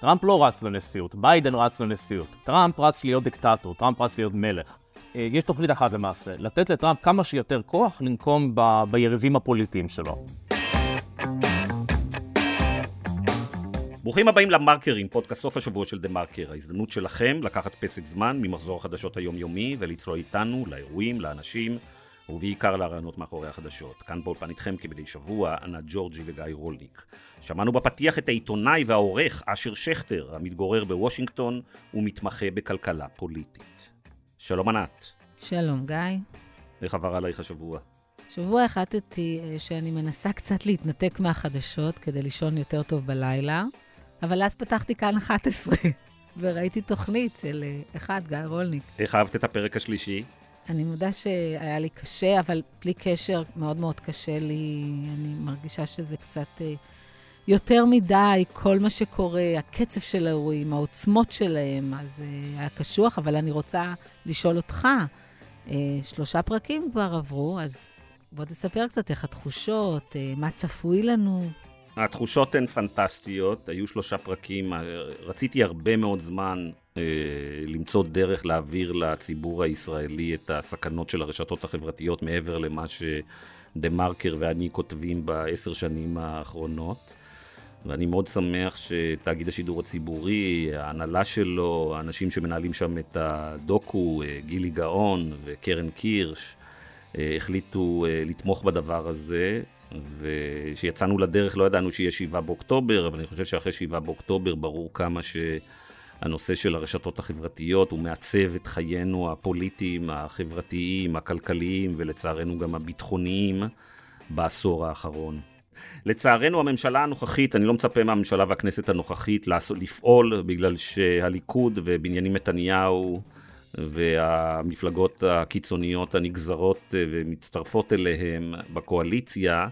טראמפ לא רץ לנשיאות, ביידן רץ לנשיאות, טראמפ רץ להיות דיקטטור, טראמפ רץ להיות מלך. יש תוכנית אחת למעשה, לתת לטראמפ כמה שיותר כוח לנקום ביריבים הפוליטיים שלו. ברוכים הבאים למרקרים, פודקאסט סוף השבוע של דה מרקר. ההזדמנות שלכם לקחת פסק זמן ממחזור החדשות היומיומי ולצלול איתנו לאירועים, לאנשים ובעיקר לרעיונות מאחורי החדשות. כאן באולפן איתכם כמדי שבוע, ענת ג'ורג'י וגיא רולניק. שמענו בפתיח את העיתונאי והעורך אשר שכטר, המתגורר בוושינגטון ומתמחה בכלכלה פוליטית. שלום ענת. שלום גיא. איך עבר עלייך השבוע? שבוע החלטתי שאני מנסה קצת להתנתק מהחדשות כדי לישון יותר טוב בלילה, אבל אז פתחתי כאן 11 וראיתי תוכנית של אחד, גיא רולניק. איך אהבת את הפרק השלישי? אני מודה שהיה לי קשה, אבל בלי קשר מאוד מאוד קשה לי. אני מרגישה שזה קצת יותר מדי, כל מה שקורה, הקצב של האירועים, העוצמות שלהם, אז היה קשוח, אבל אני רוצה לשאול אותך. 3 פרקים כבר עברו, אז בוא תספר קצת איך התחושות, מה צפוי לנו. התחושות הן פנטסטיות, היו 3 פרקים, רציתי הרבה מאוד זמן למצוא דרך להעביר לציבור הישראלי את הסכנות של הרשתות החברתיות מעבר למה שדה מרקר ואני כותבים ב10 שנים האחרונות. ואני מאוד שמח שתאגיד השידור הציבורי, ההנהלה שלו, האנשים שמנהלים שם את הדוקו, גילי גאון וקרן קירש, החליטו לתמוך בדבר הזה, ושיצאנו לדרך, לא ידענו שיהיה 7 באוקטובר, אבל אני חושב שאחרי 7 באוקטובר ברור כמה שהנושא של הרשתות החברתיות הוא מעצב את חיינו הפוליטיים, החברתיים, הכלכליים ולצערנו גם הביטחוניים בעשור האחרון. לצערנו הממשלה הנוכחית, אני לא מצפה מהממשלה והכנסת הנוכחית לפעול, בגלל שהליכוד ובנימין נתניהו והמפלגות הקיצוניות הנגזרות ומצטרפות אליהם בקואליציה,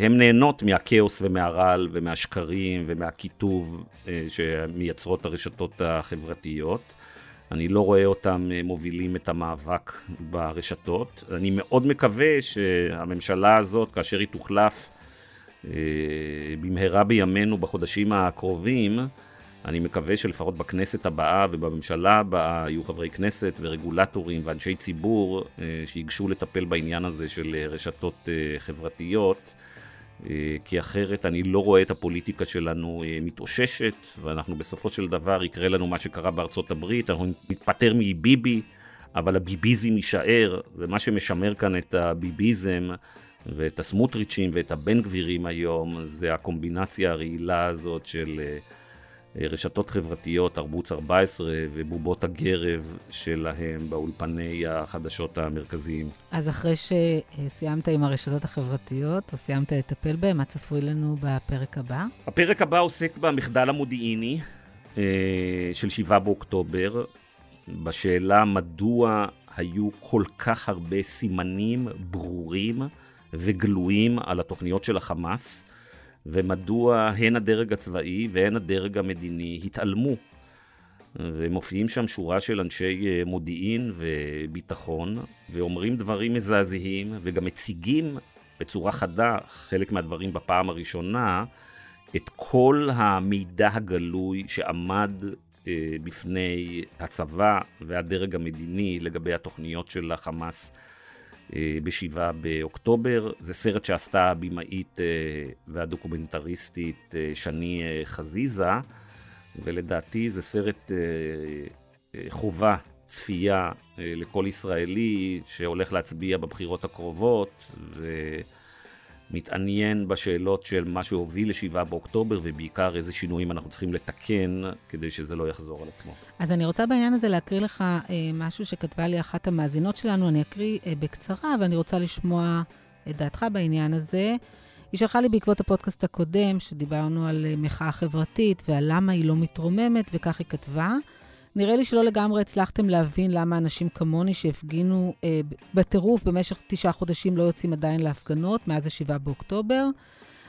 הם נהנות מהכאוס ומהרעל ומהשקרים ומהכיתוב שמייצרות הרשתות החברתיות. אני לא רואה אותם מובילים את המאבק ברשתות. אני מאוד מקווה שהממשלה הזאת, כאשר היא תוחלף במהרה בימינו בחודשים הקרובים, אני מקווה שלפחות בכנסת הבאה ובממשלה הבאה יהיו חברי כנסת ורגולטורים ואנשי ציבור שיגשו לטפל בעניין הזה של רשתות חברתיות, כי אחרת אני לא רואה את הפוליטיקה שלנו מתאוששת, ואנחנו בסופו של דבר יקרה לנו מה שקרה בארצות הברית, אנחנו נתפטר מביבי, אבל הביביזם יישאר, ומה שמשמר כאן את הביביזם ואת הסמוטריצ'ים ואת הבן גבירים היום, זה הקומבינציה הרעילה הזאת של רשתות חברתיות, ערוץ 14 ובובות הגרב שלהם באולפני החדשות המרכזיים. אז אחרי שסיימת עם הרשתות החברתיות, או סיימת לטפל בהם, מה צפוי לנו בפרק הבא? הפרק הבא עוסק במחדל המודיעיני של 7 באוקטובר, בשאלה מדוע היו כל כך הרבה סימנים ברורים וגלויים על התוכניות של החמאס, ומדוע הן הדרג הצבאי והן הדרג המדיני התעלמו. ומופיעים שם שורה של אנשי מודיעין וביטחון, ואומרים דברים מזעזעים, וגם מציגים בצורה חדה, חלק מהדברים בפעם הראשונה, את כל המידע הגלוי שעמד בפני הצבא והדרג המדיני לגבי התוכניות של החמאס ב7 באוקטובר. זה סרט שעשתה הבימאית והדוקומנטריסטית שני חזיזה, ולדעתי זה סרט חובה צפייה לכל ישראלי שהולך להצביע בבחירות הקרובות ומתעניין בשאלות של מה שהוביל ל7 באוקטובר, ובעיקר איזה שינויים אנחנו צריכים לתקן כדי שזה לא יחזור על עצמו. אז אני רוצה בעניין הזה להקריא לך משהו שכתבה לי אחת המאזינות שלנו. אני אקריא בקצרה, ואני רוצה לשמוע את דעתך בעניין הזה. היא שלחה לי בעקבות הפודקאסט הקודם, שדיברנו על מחאה חברתית ועל למה היא לא מתרוממת, וכך היא כתבה: נראה לי שלא לגמרי הצלחתם להבין למה אנשים כמוני שהפגינו בטירוף במשך 9 חודשים לא יוצאים עדיין להפגנות מאז 7 באוקטובר.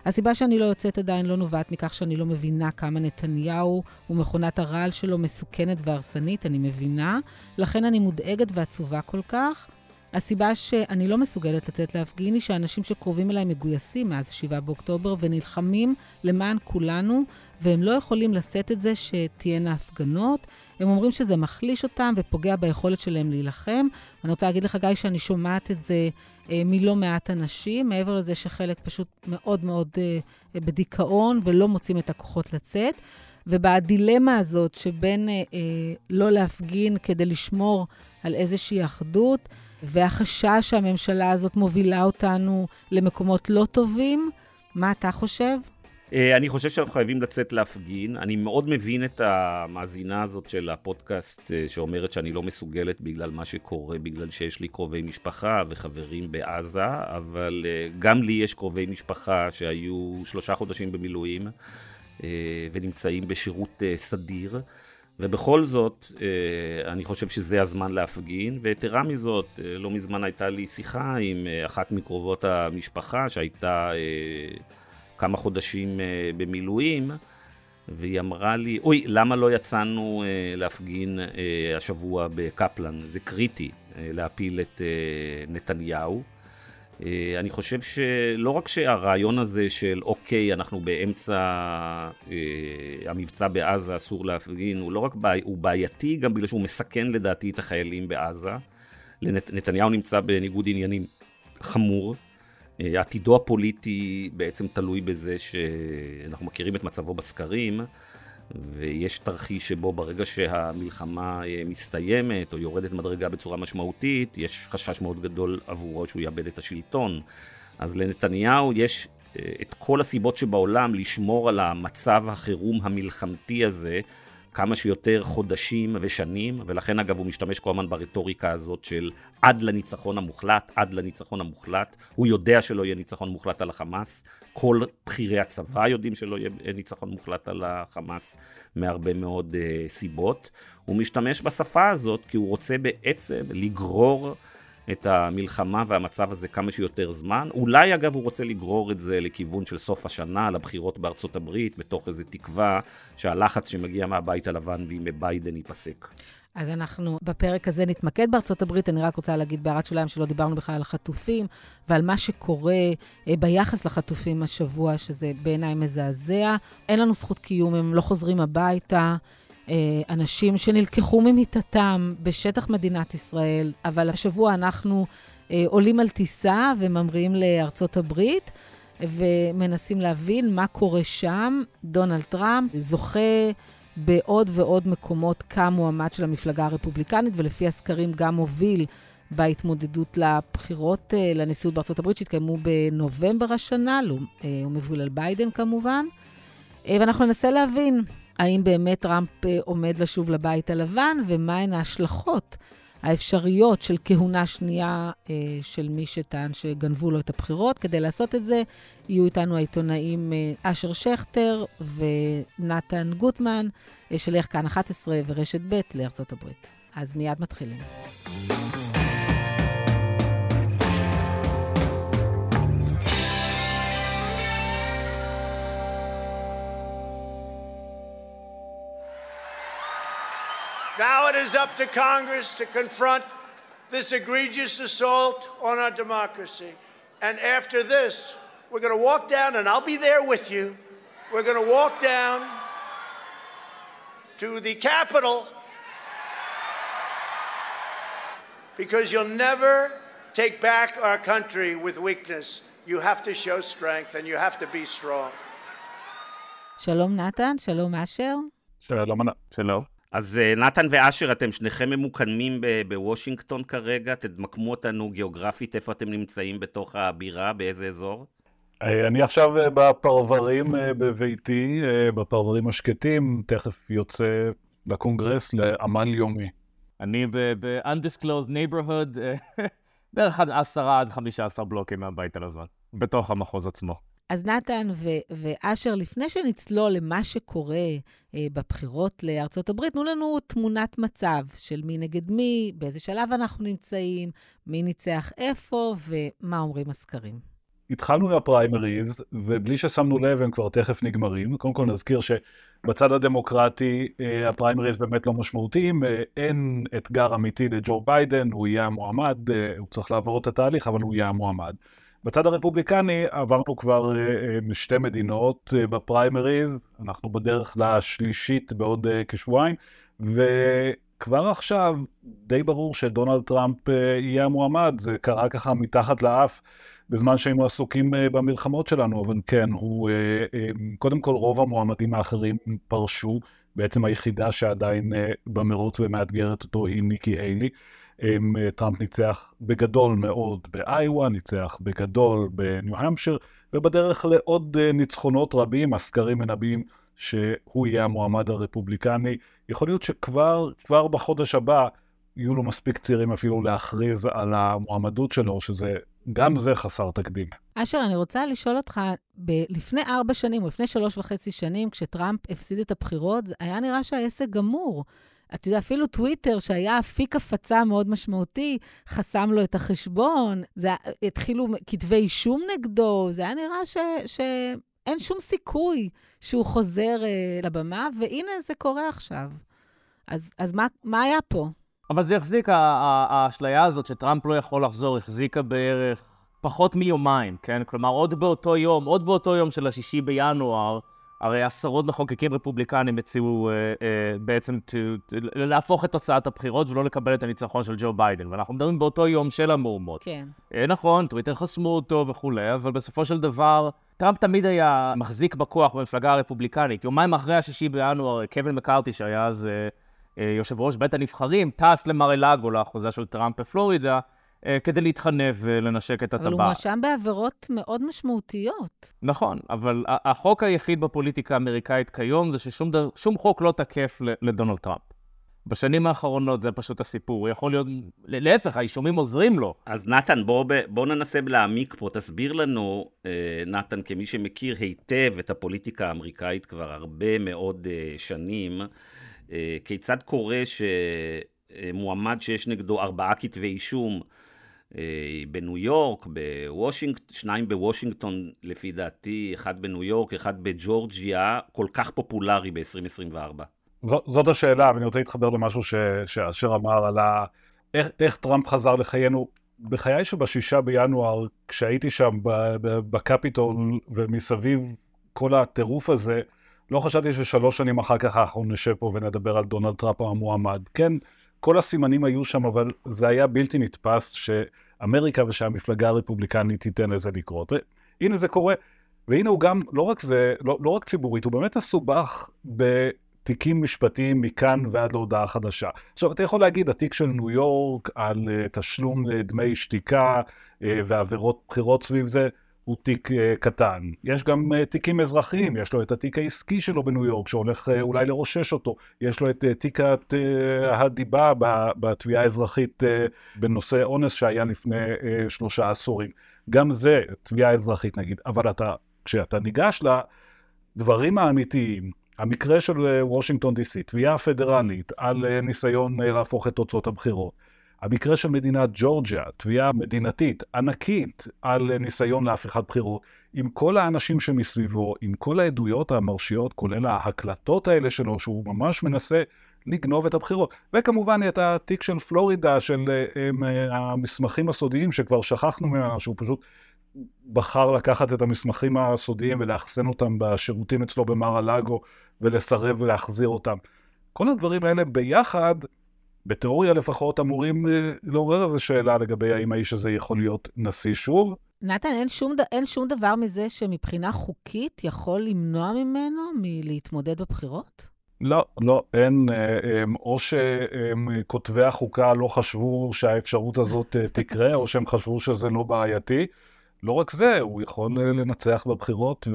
הסיבה שאני לא יוצאת עדיין לא נובעת מכך שאני לא מבינה כמה נתניהו ומכונת הרעל שלו מסוכנת והרסנית, אני מבינה, לכן אני מודאגת ועצובה כל כך. הסיבה שאני לא מסוגלת לצאת להפגין היא שאנשים שקרובים אליי מגויסים מאז 7 באוקטובר ונלחמים למען כולנו, והם לא יכולים לשאת את זה שתהיינה הפגנות. הם אומרים שזה מחליש אותם ופוגע ביכולת שלהם להילחם. אני רוצה להגיד לך, גיא, שאני שומעת את זה מלא מעט אנשים, מעבר לזה שחלק פשוט מאוד מאוד בדיכאון ולא מוצאים את הכוחות לצאת. ובדילמה הזאת שבין לא להפגין כדי לשמור על איזושהי אחדות, והחשש שהממשלה הזאת מובילה אותנו למקומות לא טובים, מה אתה חושב? אני חושב שאנחנו חייבים לצאת להפגין. אני מאוד מבין את המאזינה הזאת של הפודקאסט שאומרת שאני לא מסוגלת בגלל מה שקורה, בגלל שיש לי קרובי משפחה וחברים בעזה, אבל גם לי יש קרובי משפחה שהיו 3 חודשים במילואים ונמצאים בשירות סדיר, ובכל זאת אני חושב שזה הזמן להפגין. ויתרה מזאת, לא מזמן הייתה לי שיחה עם אחת מקרובות המשפחה שהייתה כמה חודשים במילואים, והיא אמרה לי, אוי, למה לא יצאנו להפגין השבוע בקפלן? זה קריטי להפיל את נתניהו. אני חושב שלא רק שהרעיון הזה של אוקיי, אנחנו באמצע המבצע בעזה, אסור להפגין, הוא לא רק הוא בעייתי, גם בגלל שהוא מסכן לדעתי את החיילים בעזה. נתניהו נמצא בניגוד עניינים חמור. עתידו הפוליטי בעצם תלוי בזה שאנחנו מכירים את מצבו בסקרים, ויש תרחיש שבו ברגע שהמלחמה מסתיימת או יורדת מדרגה בצורה משמעותית, יש חשש מאוד גדול עבורו שהוא יאבד את השלטון. אז לנתניהו יש את כל הסיבות שבעולם לשמור על המצב החירום המלחמתי הזה כמה שיותר חודשים ושנים, ולכן אגב הוא משתמש כל הזמן ברטוריקה הזאת של עד לניצחון המוחלט, עד לניצחון המוחלט. הוא יודע שלא יהיה ניצחון מוחלט על החמאס, כל בחירי הצבא יודעים שלא יהיה ניצחון מוחלט על החמאס מהרבה מאוד סיבות. הוא משתמש בשפה הזאת כי הוא רוצה בעצם לגרור את המלחמה והמצב הזה כמה שיותר זמן. אולי אגב הוא רוצה לגרור את זה לכיוון של סוף השנה, לבחירות בארצות הברית, בתוך איזו תקווה שהלחץ שמגיע מהבית הלבן ועם ביידן ייפסק. אז אנחנו בפרק הזה נתמקד בארצות הברית. אני רק רוצה להגיד בהערת שוליים שלא דיברנו בכלל על חטופים, ועל מה שקורה ביחס לחטופים השבוע, שזה בעיניי מזעזע. אין לנו זכות קיום, הם לא חוזרים הביתה. אנשים שנלקחו ממיטתם בשטח מדינת ישראל, אבל השבוע אנחנו עולים על טיסה וממריאים לארצות הברית, ומנסים להבין מה קורה שם. דונלד טראמפ זוכה בעוד ועוד מקומות כמועמד של המפלגה הרפובליקנית, ולפי הסקרים גם מוביל בהתמודדות לבחירות לנשיאות בארצות הברית, שהתקיימו בנובמבר השנה, הוא מוביל על ביידן כמובן, ואנחנו ננסה להבין האם באמת טראמפ עומד לשוב לבית הלבן, ומהן ההשלכות האפשריות של כהונה שנייה של מי שטען שגנבו לו את הבחירות. כדי לעשות את זה, יהיו איתנו העיתונאים אשר שכטר ונתן גוטמן, שליח כאן 11 ורשת ב' לארצות הברית. אז מיד מתחילים. Now it is up to Congress to confront this egregious assault on our democracy. And after this, we're going to walk down, and I'll be there with you. We're going to walk down to the Capitol, because you'll never take back our country with weakness. You have to show strength, and you have to be strong. שלום נתן, שלום אשר. שלום ענת. שלום. אז נתן ואשר, אתם שניכם ממוקמים בוושינגטון כרגע, תדמקמו אותנו גיאוגרפית, איפה אתם נמצאים בתוך הבירה, באיזה אזור? אני עכשיו בפרברים בביתי, בפרברים השקטים, תכף יוצא לקונגרס לעמל יומי. אני ב-undisclosed neighborhood, בערך 10-15 בלוקים מהבית הלבן, בתוך המחוז עצמו. אז נתן ואשר, לפני שנצלול למה שקורה בבחירות לארצות הברית, תנו לנו תמונת מצב של מי נגד מי, באיזה שלב אנחנו נמצאים, מי ניצח איפה ומה אומרים הסקרים. התחלנו מהפריימריז, ובלי ששמנו לב הם כבר תכף נגמרים. קודם כל נזכיר שבצד הדמוקרטי הפריימריז באמת לא משמעותיים, אין אתגר אמיתי לג'ו ביידן, הוא יהיה המועמד, הוא צריך לעבור את התהליך, אבל הוא יהיה המועמד. בצד הרפובליקני עברנו כבר שתי מדינות בפריימריז, אנחנו בדרך לשלישית בעוד כשבועיים, וכבר עכשיו די ברור שדונלד טראמפ יהיה המועמד, זה קרה ככה מתחת לאף, בזמן שהם עסוקים במלחמות שלנו, אבל כן, הוא, קודם כל רוב המועמדים האחרים פרשו, בעצם היחידה שעדיין במרוץ ומאתגרת אותו היא ניקי היילי, טראמפ ניצח בגדול מאוד באיווה, ניצח בגדול בניו-המפשר, ובדרך לעוד ניצחונות רבים, הסקרים מנבאים שהוא יהיה המועמד הרפובליקני, יכול להיות שכבר בחודש הבא יהיו לו מספיק צעירים אפילו להכריז על המועמדות שלו, שזה גם זה חסר תקדים. אשר, אני רוצה לשאול אותך, לפני 4 שנים, או לפני 3.5 שנים, כשטראמפ הפסיד את הבחירות, היה נראה שהעסק גמור. אתה יודע, אפילו טוויטר, שהיה אפיק הפצה מאוד משמעותי, חסם לו את החשבון, התחילו כתבי אישום נגדו, זה היה נראה שאין שום סיכוי שהוא חוזר לבמה, והנה זה קורה עכשיו. אז מה היה פה? אבל זה החזיק, האשליה הזאת שטראמפ לא יכול לחזור, החזיקה בערך פחות מיומיים, כן? כלומר, עוד באותו יום של השישי בינואר, הרי עשרות מחוקקים רפובליקנים הציעו בעצם להפוך את תוצאת הבחירות ולא לקבל את הניצחון של ג'ו ביידן, ואנחנו מדברים באותו יום של המהומות. כן. נכון, טוויטר חסמו אותו וכולי, אבל בסופו של דבר, טראמפ תמיד היה מחזיק בכוח במפלגה הרפובליקנית. יומיים אחרי השישי בינואר, קווין מקארתי שהיה אז יושב ראש בית הנבחרים, טס למרלאגו לאחוזה של טראמפ בפלורידה, כדי להתחנף ולנשק את הטבע. אבל הוא משם בעבירות מאוד משמעותיות. נכון, אבל החוק היחיד בפוליטיקה האמריקאית כיום, זה ששום חוק לא תקף לדונלד טראמפ. בשנים האחרונות זה פשוט הסיפור, הוא יכול להיות, להפך, האישומים עוזרים לו. אז נתן, בוא ננסה להעמיק פה, תסביר לנו, נתן, כמי שמכיר היטב את הפוליטיקה האמריקאית כבר הרבה מאוד שנים, כיצד קורה שמועמד שיש נגדו 4 כתבי אישום בניו יורק, שניים בוושינגטון לפי דעתי, 1 בניו יורק, 1 בג'ורג'יה, כל כך פופולרי ב-2024? זאת השאלה, ואני רוצה להתחבר למשהו שאשר אמר על איך טראמפ חזר לחיינו. בחיי שב6 בינואר, כשהייתי שם בקפיטול ומסביב כל הטירוף הזה, לא חשבתי ש3 שנים אחר כך אנחנו נשב פה ונדבר על דונלד טראמפ המועמד. כן, כל הסימנים היו שם, אבל זה היה בלתי נתפס שאמריקה ושהמפלגה הרפובליקנית תיתן לזה לקרות. הנה זה קורה, והנה הוא גם, לא רק ציבורית, הוא באמת מסובך בתיקים משפטיים מכאן ועד להודעה חדשה. עכשיו, אתה יכול להגיד, התיק של ניו יורק על תשלום לדמי שתיקה ועבירות בחירות סביב זה, הוא תיק קטן. יש גם תיקים אזרחיים, יש לו את התיק העסקי שלו בניו יורק, שהולך אולי לרושש אותו, יש לו את תיק הדיבה בתביעה האזרחית בנושא אונס שהיה לפני 3 עשורים. גם זה תביעה אזרחית נגיד, אבל כשאתה ניגש לדברים האמיתיים, המקרה של וושינגטון די.סי, תביעה פדרלית על ניסיון להפוך את תוצאות הבחירות, המקרה של מדינת ג'ורג'יה, תביעה מדינתית, ענקית, על ניסיון להפיכת בחירות, עם כל האנשים שמסביבו, עם כל העדויות המרשיות, כולל ההקלטות האלה שלו, שהוא ממש מנסה לגנוב את הבחירות. וכמובן, את התיק של פלורידה, של המסמכים הסודיים, שכבר שכחנו ממנו, שהוא פשוט בחר לקחת את המסמכים הסודיים, ולהחסן אותם בשירותים אצלו במר-א-לגו, ולסרב ולהחזיר אותם. כל הדברים האלה ביחד, בתיאוריה לפחות אמורים לעורר איזו שאלה לגבי האם האיש הזה יכול להיות נשיא שוב. נתן, אין שום דבר מזה שמבחינה חוקית יכול למנוע ממנו מלהתמודד בבחירות? לא, אין. או שכותבי החוקה לא חשבו שהאפשרות הזאת תקרה, או שהם חשבו שזה לא בעייתי. לא רק זה, הוא יכול לנצח בבחירות,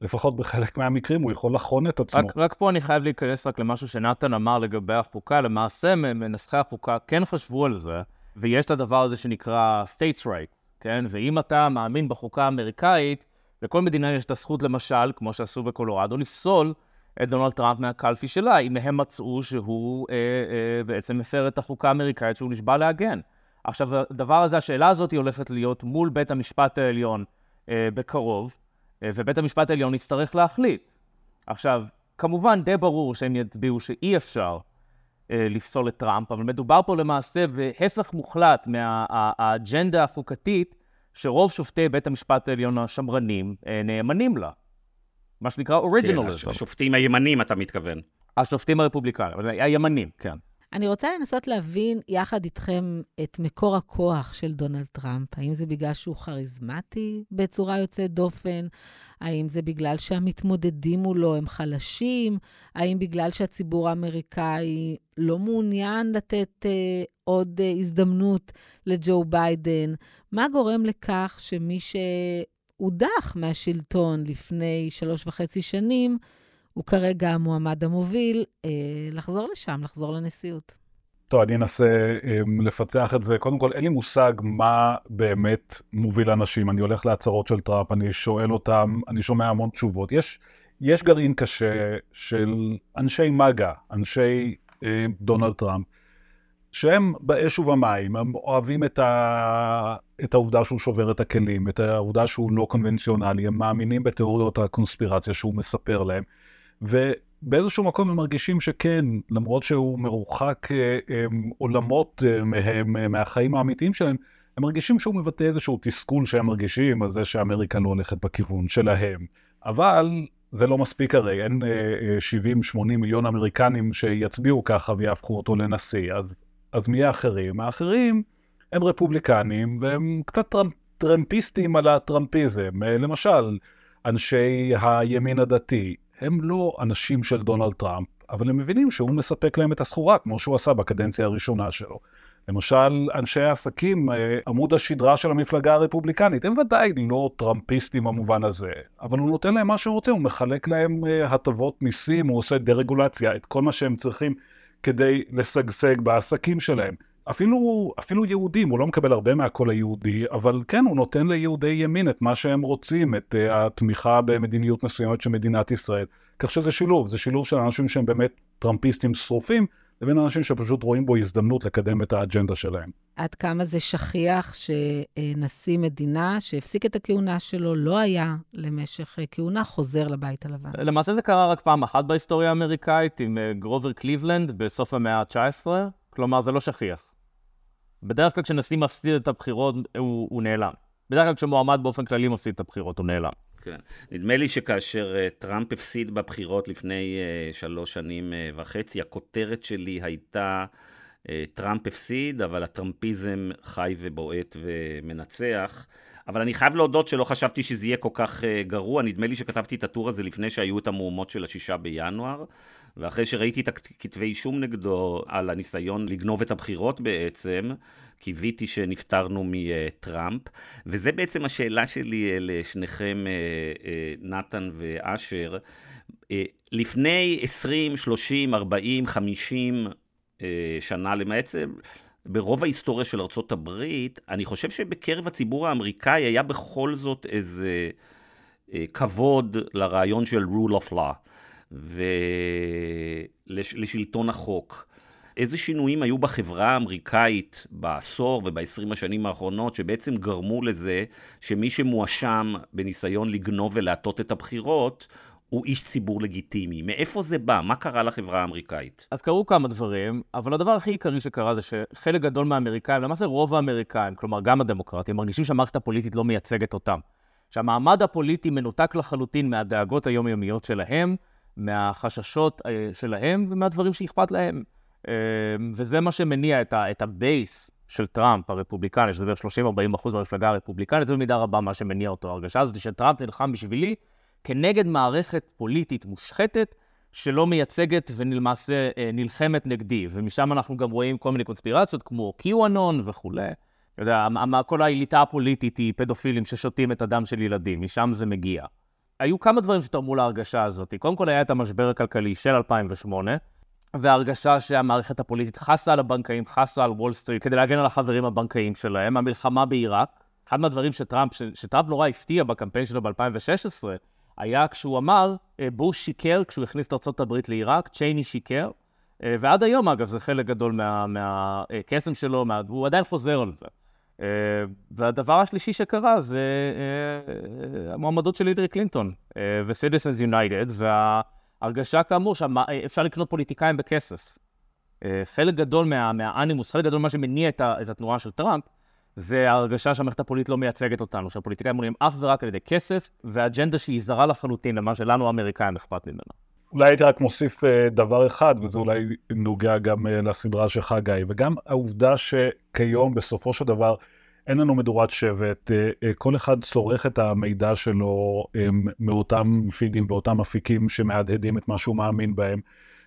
ולפחות בחלק מהמקרים הוא יכול לחון את עצמו. רק פה אני חייב להיכנס רק למשהו שנתן אמר לגבי החוקה, למעשה מנסחי החוקה כן חשבו על זה, ויש את הדבר הזה שנקרא states rights, כן? ואם אתה מאמין בחוקה האמריקאית, לכל מדינה יש את הזכות למשל, כמו שעשו בקולורדו, לפסול את דונלד טראמפ מהקלפי שלה, אם הם מצאו שהוא בעצם מפר את החוקה האמריקאית שהוא נשבע להגן. עכשיו, הדבר הזה, השאלה הזאת היא הולכת להיות מול בית המשפט העליון בקרוב, ובית המשפט העליון יצטרך להחליט. עכשיו, כמובן די ברור שהם יצביעו שאי אפשר לפסול את טראמפ, אבל מדובר פה למעשה בהפך מוחלט מהאג'נדה החוקתית שרוב שופטי בית המשפט העליון השמרנים נאמנים לה. מה שנקרא אוריג'ינליזם. כן, השופטים הימנים אתה מתכוון. השופטים הרפובליקנים, הימנים, כן. אני רוצה לנסות להבין יחד איתכם את מקור הכוח של דונלד טראמפ. האם זה בגלל שהוא חריזמטי בצורה יוצאת דופן? האם זה בגלל שהמתמודדים מולו הם חלשים? האם בגלל שהציבור האמריקאי לא מעוניין לתת עוד הזדמנות לג'ו ביידן? מה גורם לכך שמי שהודח מהשלטון לפני 3.5 שנים, הוא כרגע המועמד המוביל, לחזור לשם, לחזור לנשיאות. טוב, אני אנסה לפצח את זה. קודם כל, אין לי מושג מה באמת מוביל אנשים. אני הולך להצהרות של טראמפ, אני שואל אותם, אני שומע המון תשובות. יש גרעין קשה של אנשי מגה, אנשי דונלד טראמפ, שהם באש ובמים, הם אוהבים את העובדה שהוא שובר את הכלים, את העובדה שהוא לא קונבנציונלי, הם מאמינים בתיאוריות הקונספירציה שהוא מספר להם, ובאיזשהו מקום הם מרגישים שכן, למרות שהוא מרוחק עולמות מהם, מהחיים האמיתיים שלהם, הם מרגישים שהוא מבטא איזשהו תסכול שהם מרגישים על זה שאמריקה לא הולכת בכיוון שלהם. אבל זה לא מספיק הרי, אין 70-80 מיליון אמריקנים שיצביעו ככה ויהפכו אותו לנשיא, אז מי האחרים? האחרים הם רפובליקנים והם קצת טרמפיסטים על הטרמפיזם, למשל אנשי הימין הדתי. הם לא אנשים של דונלד טראמפ, אבל הם מבינים שהוא מספק להם את הסחורה, כמו שהוא עשה בקדנציה הראשונה שלו. למשל, אנשי העסקים, עמוד השדרה של המפלגה הרפובליקנית, הם ודאי לא טראמפיסטים במובן הזה, אבל הוא נותן להם מה שהוא רוצה, הוא מחלק להם הטבות מיסים, הוא עושה דרגולציה, את כל מה שהם צריכים כדי לשגשג בעסקים שלהם. אפילו יהודים, הוא לא מקבל הרבה מהכל היהודי, אבל כן, הוא נותן ליהודי ימין את מה שהם רוצים, את התמיכה במדיניות מסוימת של מדינת ישראל. כך שזה שילוב, זה שילוב של אנשים שהם באמת טראמפיסטים שרופים, לבין אנשים שפשוט רואים בו הזדמנות לקדם את האג'נדה שלהם. עד כמה זה שכיח שנשיא מדינה שהפסיק את הכהונה שלו לא היה למשך כהונה חוזר לבית הלבן? למעשה זה קרה רק פעם אחת בהיסטוריה האמריקאית עם גרובר קליבלנד בסוף המאה ה-19, כלומר זה לא שכיח. בדרך כלל כשנשיא מפסיד את הבחירות, הוא נעלם. בדרך כלל כשמועמד באופן כללי מפסיד את הבחירות, הוא נעלם. כן. נדמה לי שכאשר טראמפ הפסיד בבחירות לפני 3.5 שנים, הכותרת שלי הייתה טראמפ הפסיד, אבל הטראמפיזם חי ובועט ומנצח. אבל אני חייב להודות שלא חשבתי שזה יהיה כל כך גרוע. נדמה לי שכתבתי את הטור הזה לפני שהיו את המהומות של 6 בינואר, ואחרי שראיתי את הכתבי אישום נגדו על הניסיון לגנוב את הבחירות בעצם, קיוויתי שנפטרנו מטראמפ. וזה בעצם השאלה שלי לשניכם, נתן ואשר. לפני 20, 30, 40, 50 שנה למעצב, ברוב ההיסטוריה של ארצות הברית, אני חושב שבקרב הציבור האמריקאי היה בכל זאת איזה כבוד לרעיון של rule of law. ולשלטון החוק. איזה שינויים היו בחברה האמריקאית בעשור וב-20 השנים האחרונות, שבעצם גרמו לזה שמי שמואשם בניסיון לגנוב ולהטות את הבחירות, הוא איש ציבור לגיטימי. מאיפה זה בא? מה קרה לחברה האמריקאית? אז קראו כמה דברים, אבל הדבר הכי עיקרי שקרה זה שחלק גדול מהאמריקאים, למעשה רוב האמריקאים, כלומר גם הדמוקרטים, מרגישים שהמערכת הפוליטית לא מייצגת אותם. שהמעמד הפוליטי מנותק לחלוטין מהדאגות היומיומיות שלהם, מהחששות שלהם ומהדברים שאכפת להם. וזה מה שמניע את הבייס של טראמפ הרפובליקני, שזה בערך 30-40% מהמפלגה הרפובליקנית, זה במידה רבה מה שמניע אותו. הרגשה הזאת שטראמפ נלחם בשבילי כנגד מערכת פוליטית מושחתת, שלא מייצגת ולמעשה נלחמת נגדי. ומשם אנחנו גם רואים כל מיני קונספירציות כמו QAnon וכו'. כל האליטה הפוליטית היא פדופילים ששותים את הדם של ילדים, משם זה מגיע. היו כמה דברים שתרמו להרגשה הזאת. קודם כל היה את המשבר הכלכלי של 2008, וההרגשה שהמערכת הפוליטית חסה על הבנקאים, חסה על וול סטריט, כדי להגן על החברים הבנקאים שלהם, המלחמה בעיראק. אחד מהדברים שטראמפ נורא הפתיע בקמפיין שלו ב-2016, היה כשהוא אמר, בוש שיקר כשהוא הכניס את ארצות הברית לעיראק, צ'ייני שיקר, ועד היום אגב זה חלק גדול מהקסם שלו, הוא עדיין חוזר על זה. והדבר השלישי שקרה זה המועמדות של הילרי קלינטון ו-Citizens United, וההרגשה כאמור שאפשר לקנות פוליטיקאים בכסף. חלק גדול מהאנימוס, חלק גדול מה שמניע את התנועה של טראמפ, זה ההרגשה שהמערכת הפוליטית לא מייצגת אותנו, שהפוליטיקאים מונעים אך ורק על ידי כסף, והאג'נדה שהיא זרה לחלוטין למה שלנו האמריקאים אכפת ממנה. אולי הייתי רק מוסיף דבר אחד, וזה אולי נוגע גם לסדרה שלך, גיא, וגם העובדה שכיום בסופו של דבר אין לנו מדורת שבט, כל אחד צורך את המידע שלו מאותם פידים ואותם אפיקים שמהדהדים את מה שהוא מאמין בהם,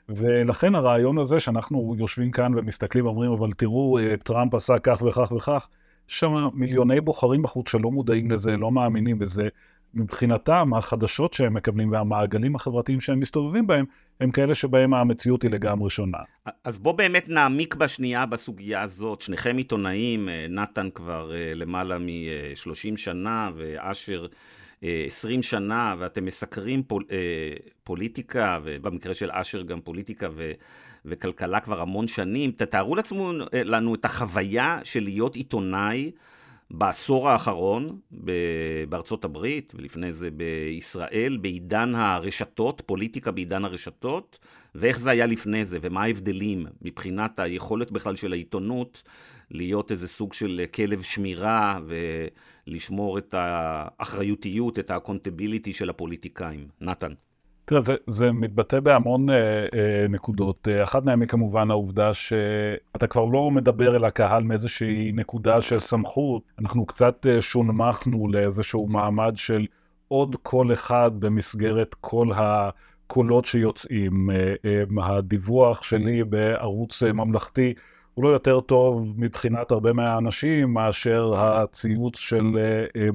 ולכן הרעיון הזה שאנחנו יושבים כאן ומסתכלים ואומרים, אבל תראו, טראמפ עשה כך וכך וכך, שם מיליוני בוחרים בחוץ שלא מודעים לזה, לא מאמינים בזה, מבחינתם החדשות שהם מקבלים והמעגלים החברתיים שהם מסתובבים בהם, הם כאלה שבהם המציאות היא לגמרי שונה. אז בוא באמת נעמיק בשנייה בסוגיה הזאת, שניכם עיתונאים, נתן כבר למעלה מ-30 שנה ואשר 20 שנה, ואתם מסקרים פוליטיקה, ובמקרה של אשר גם פוליטיקה וכלכלה כבר המון שנים. תתארו לנו את החוויה של להיות עיתונאי בעשור האחרון בארצות הברית, ולפני זה בישראל, בעידן הרשתות, פוליטיקה בעידן הרשתות, ואיך זה היה לפני זה, ומה ההבדלים מבחינת היכולת בכלל של העיתונות, להיות איזה סוג של כלב שמירה ולשמור את האחריותיות, את האקונטביליטי של הפוליטיקאים. נתן. תראה, זה מתבטא בהמון נקודות. אחת מהן היא כמובן העובדה שאתה כבר לא מדבר אל הקהל מאיזושהי נקודה של סמכות. אנחנו קצת שונמחנו לאיזשהו מעמד של עוד קול אחד במסגרת כל הקולות שיוצאים. הדיווח שלי בערוץ ממלכתי הוא לא יותר טוב מבחינת הרבה מהאנשים מאשר הציוץ של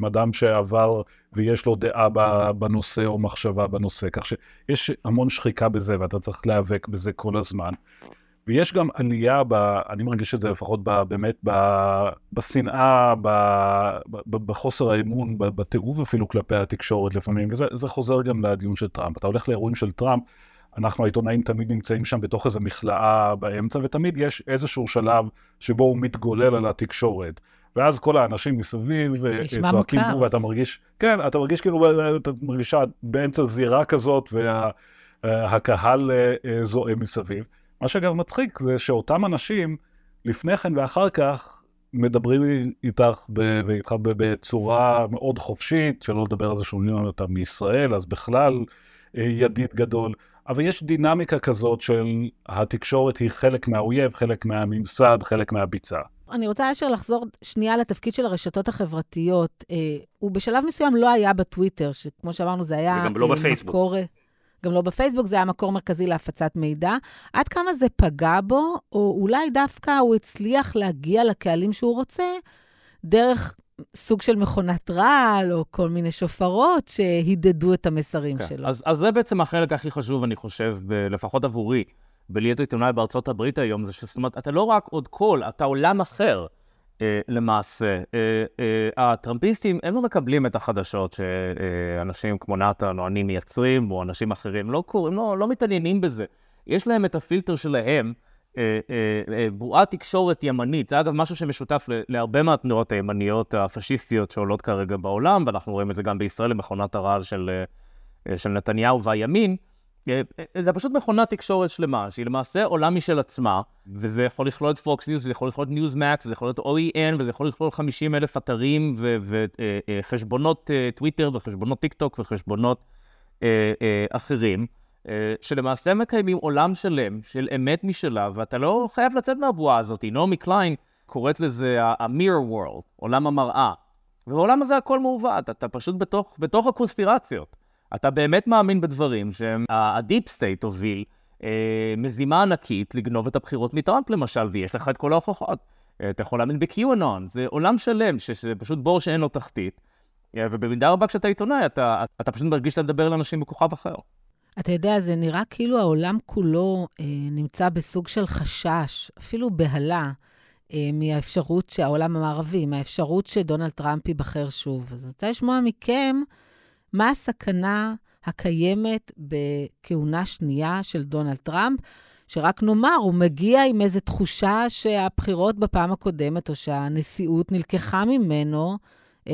אדם שעבר ויש לו דעה בנושא או מחשבה בנושא, כך שיש המון שחיקה בזה ואתה צריך להיאבק בזה כל הזמן. ויש גם עלייה, אני מרגיש את זה לפחות באמת בשנאה, בחוסר האמון, בתיעוב אפילו כלפי התקשורת לפעמים, וזה חוזר גם לדיון של טראמפ. אתה הולך לאירועים של טראמפ, אנחנו העיתונאים תמיד נמצאים שם בתוך איזו מכלאה באמצע, ותמיד יש איזשהו שלב שבו הוא מתגולל על התקשורת. ואז כל האנשים מסביב צועקים בו, ואתה מרגיש, כן, אתה מרגיש כאילו, אתה מרגישה באמצע זירה כזאת, והקהל זועם מסביב. מה שגם מצחיק זה שאותם אנשים, לפני כן ואחר כך, מדברים איתך בצורה מאוד חופשית, שלא לדבר על זה שאומרים, אתה מישראל, אז בכלל ידיד גדול. אבל יש דינמיקה כזאת של התקשורת היא חלק מהאויב, חלק מהממסד, חלק מהביצה. אני רוצה אשר לחזור שנייה לתפקיד של הרשתות החברתיות. הוא בשלב מסוים לא היה בטוויטר, שכמו שאמרנו זה היה וגם לא בפייסבוק. גם לא בפייסבוק, זה היה מקור מרכזי להפצת מידע. עד כמה זה פגע בו, או אולי דווקא הוא הצליח להגיע לקהלים שהוא רוצה, דרך סוג של מכונת רעל, או כל מיני שופרות שהידדו את המסרים שלו. אז זה בעצם החלק הכי חשוב, אני חושב, לפחות עבורי, בלהיות עיתונאי בארצות הברית היום, זה שסתמת, אתה לא רק עוד קול, אתה עולם אחר למעשה. הטראמפיסטים, הם לא מקבלים את החדשות שאנשים כמו נתן או אני מייצרים, או אנשים אחרים, לא מתעניינים בזה. יש להם את הפילטר שלהם, בועה תקשורת ימנית, זה אגב משהו שמשותף להרבה מהתנועות הימניות הפשיסטיות שעולות כרגע בעולם, ואנחנו רואים את זה גם בישראל למכונת הרעל של נתניהו והימין, זה פשוט מכונת תקשורת שלמה, שהיא למעשה עולם משל עצמה, וזה יכול לכלול את Fox News, וזה יכול לכלול את NewsMax, וזה יכול להיות OAN, וזה יכול לכלול 50,000 אתרים, וחשבונות טוויטר, וחשבונות טיקטוק, וחשבונות אחרים, שלמעשה מקיימים עולם שלם, של אמת משלה, ואתה לא חייב לצאת מהבועה הזאת. נעמי קליין קוראת לזה ה-mirror world, עולם המראה. ובעולם הזה הכל מעובד, אתה פשוט בתוך הקונספירציות. אתה באמת מאמין בדברים שהם, הדיפ סטייט הוביל מזימה ענקית לגנוב את הבחירות מטראמפ למשל, ויש לך את כל ההוכחות. אתה יכול להאמין ב-QAnon, זה עולם שלם, שזה פשוט בור שאין לו תחתית. ובמידה רבה כשאתה עיתונאי, אתה פשוט מרגיש לדבר לאנשים בכוכב אחר. אתה יודע, זה נראה כאילו העולם כולו נמצא בסוג של חשש, אפילו בהלה, מהאפשרות שהעולם המערבי, מהאפשרות שדונלד טראמפ ייבחר שוב. אז אני רוצה לשמוע מכם, מה הסכנה הקיימת בכהונה שנייה של דונלד טראמפ, שרק נאמר, הוא מגיע עם איזו תחושה שהבחירות בפעם הקודמת, או שהנשיאות נלקחה ממנו,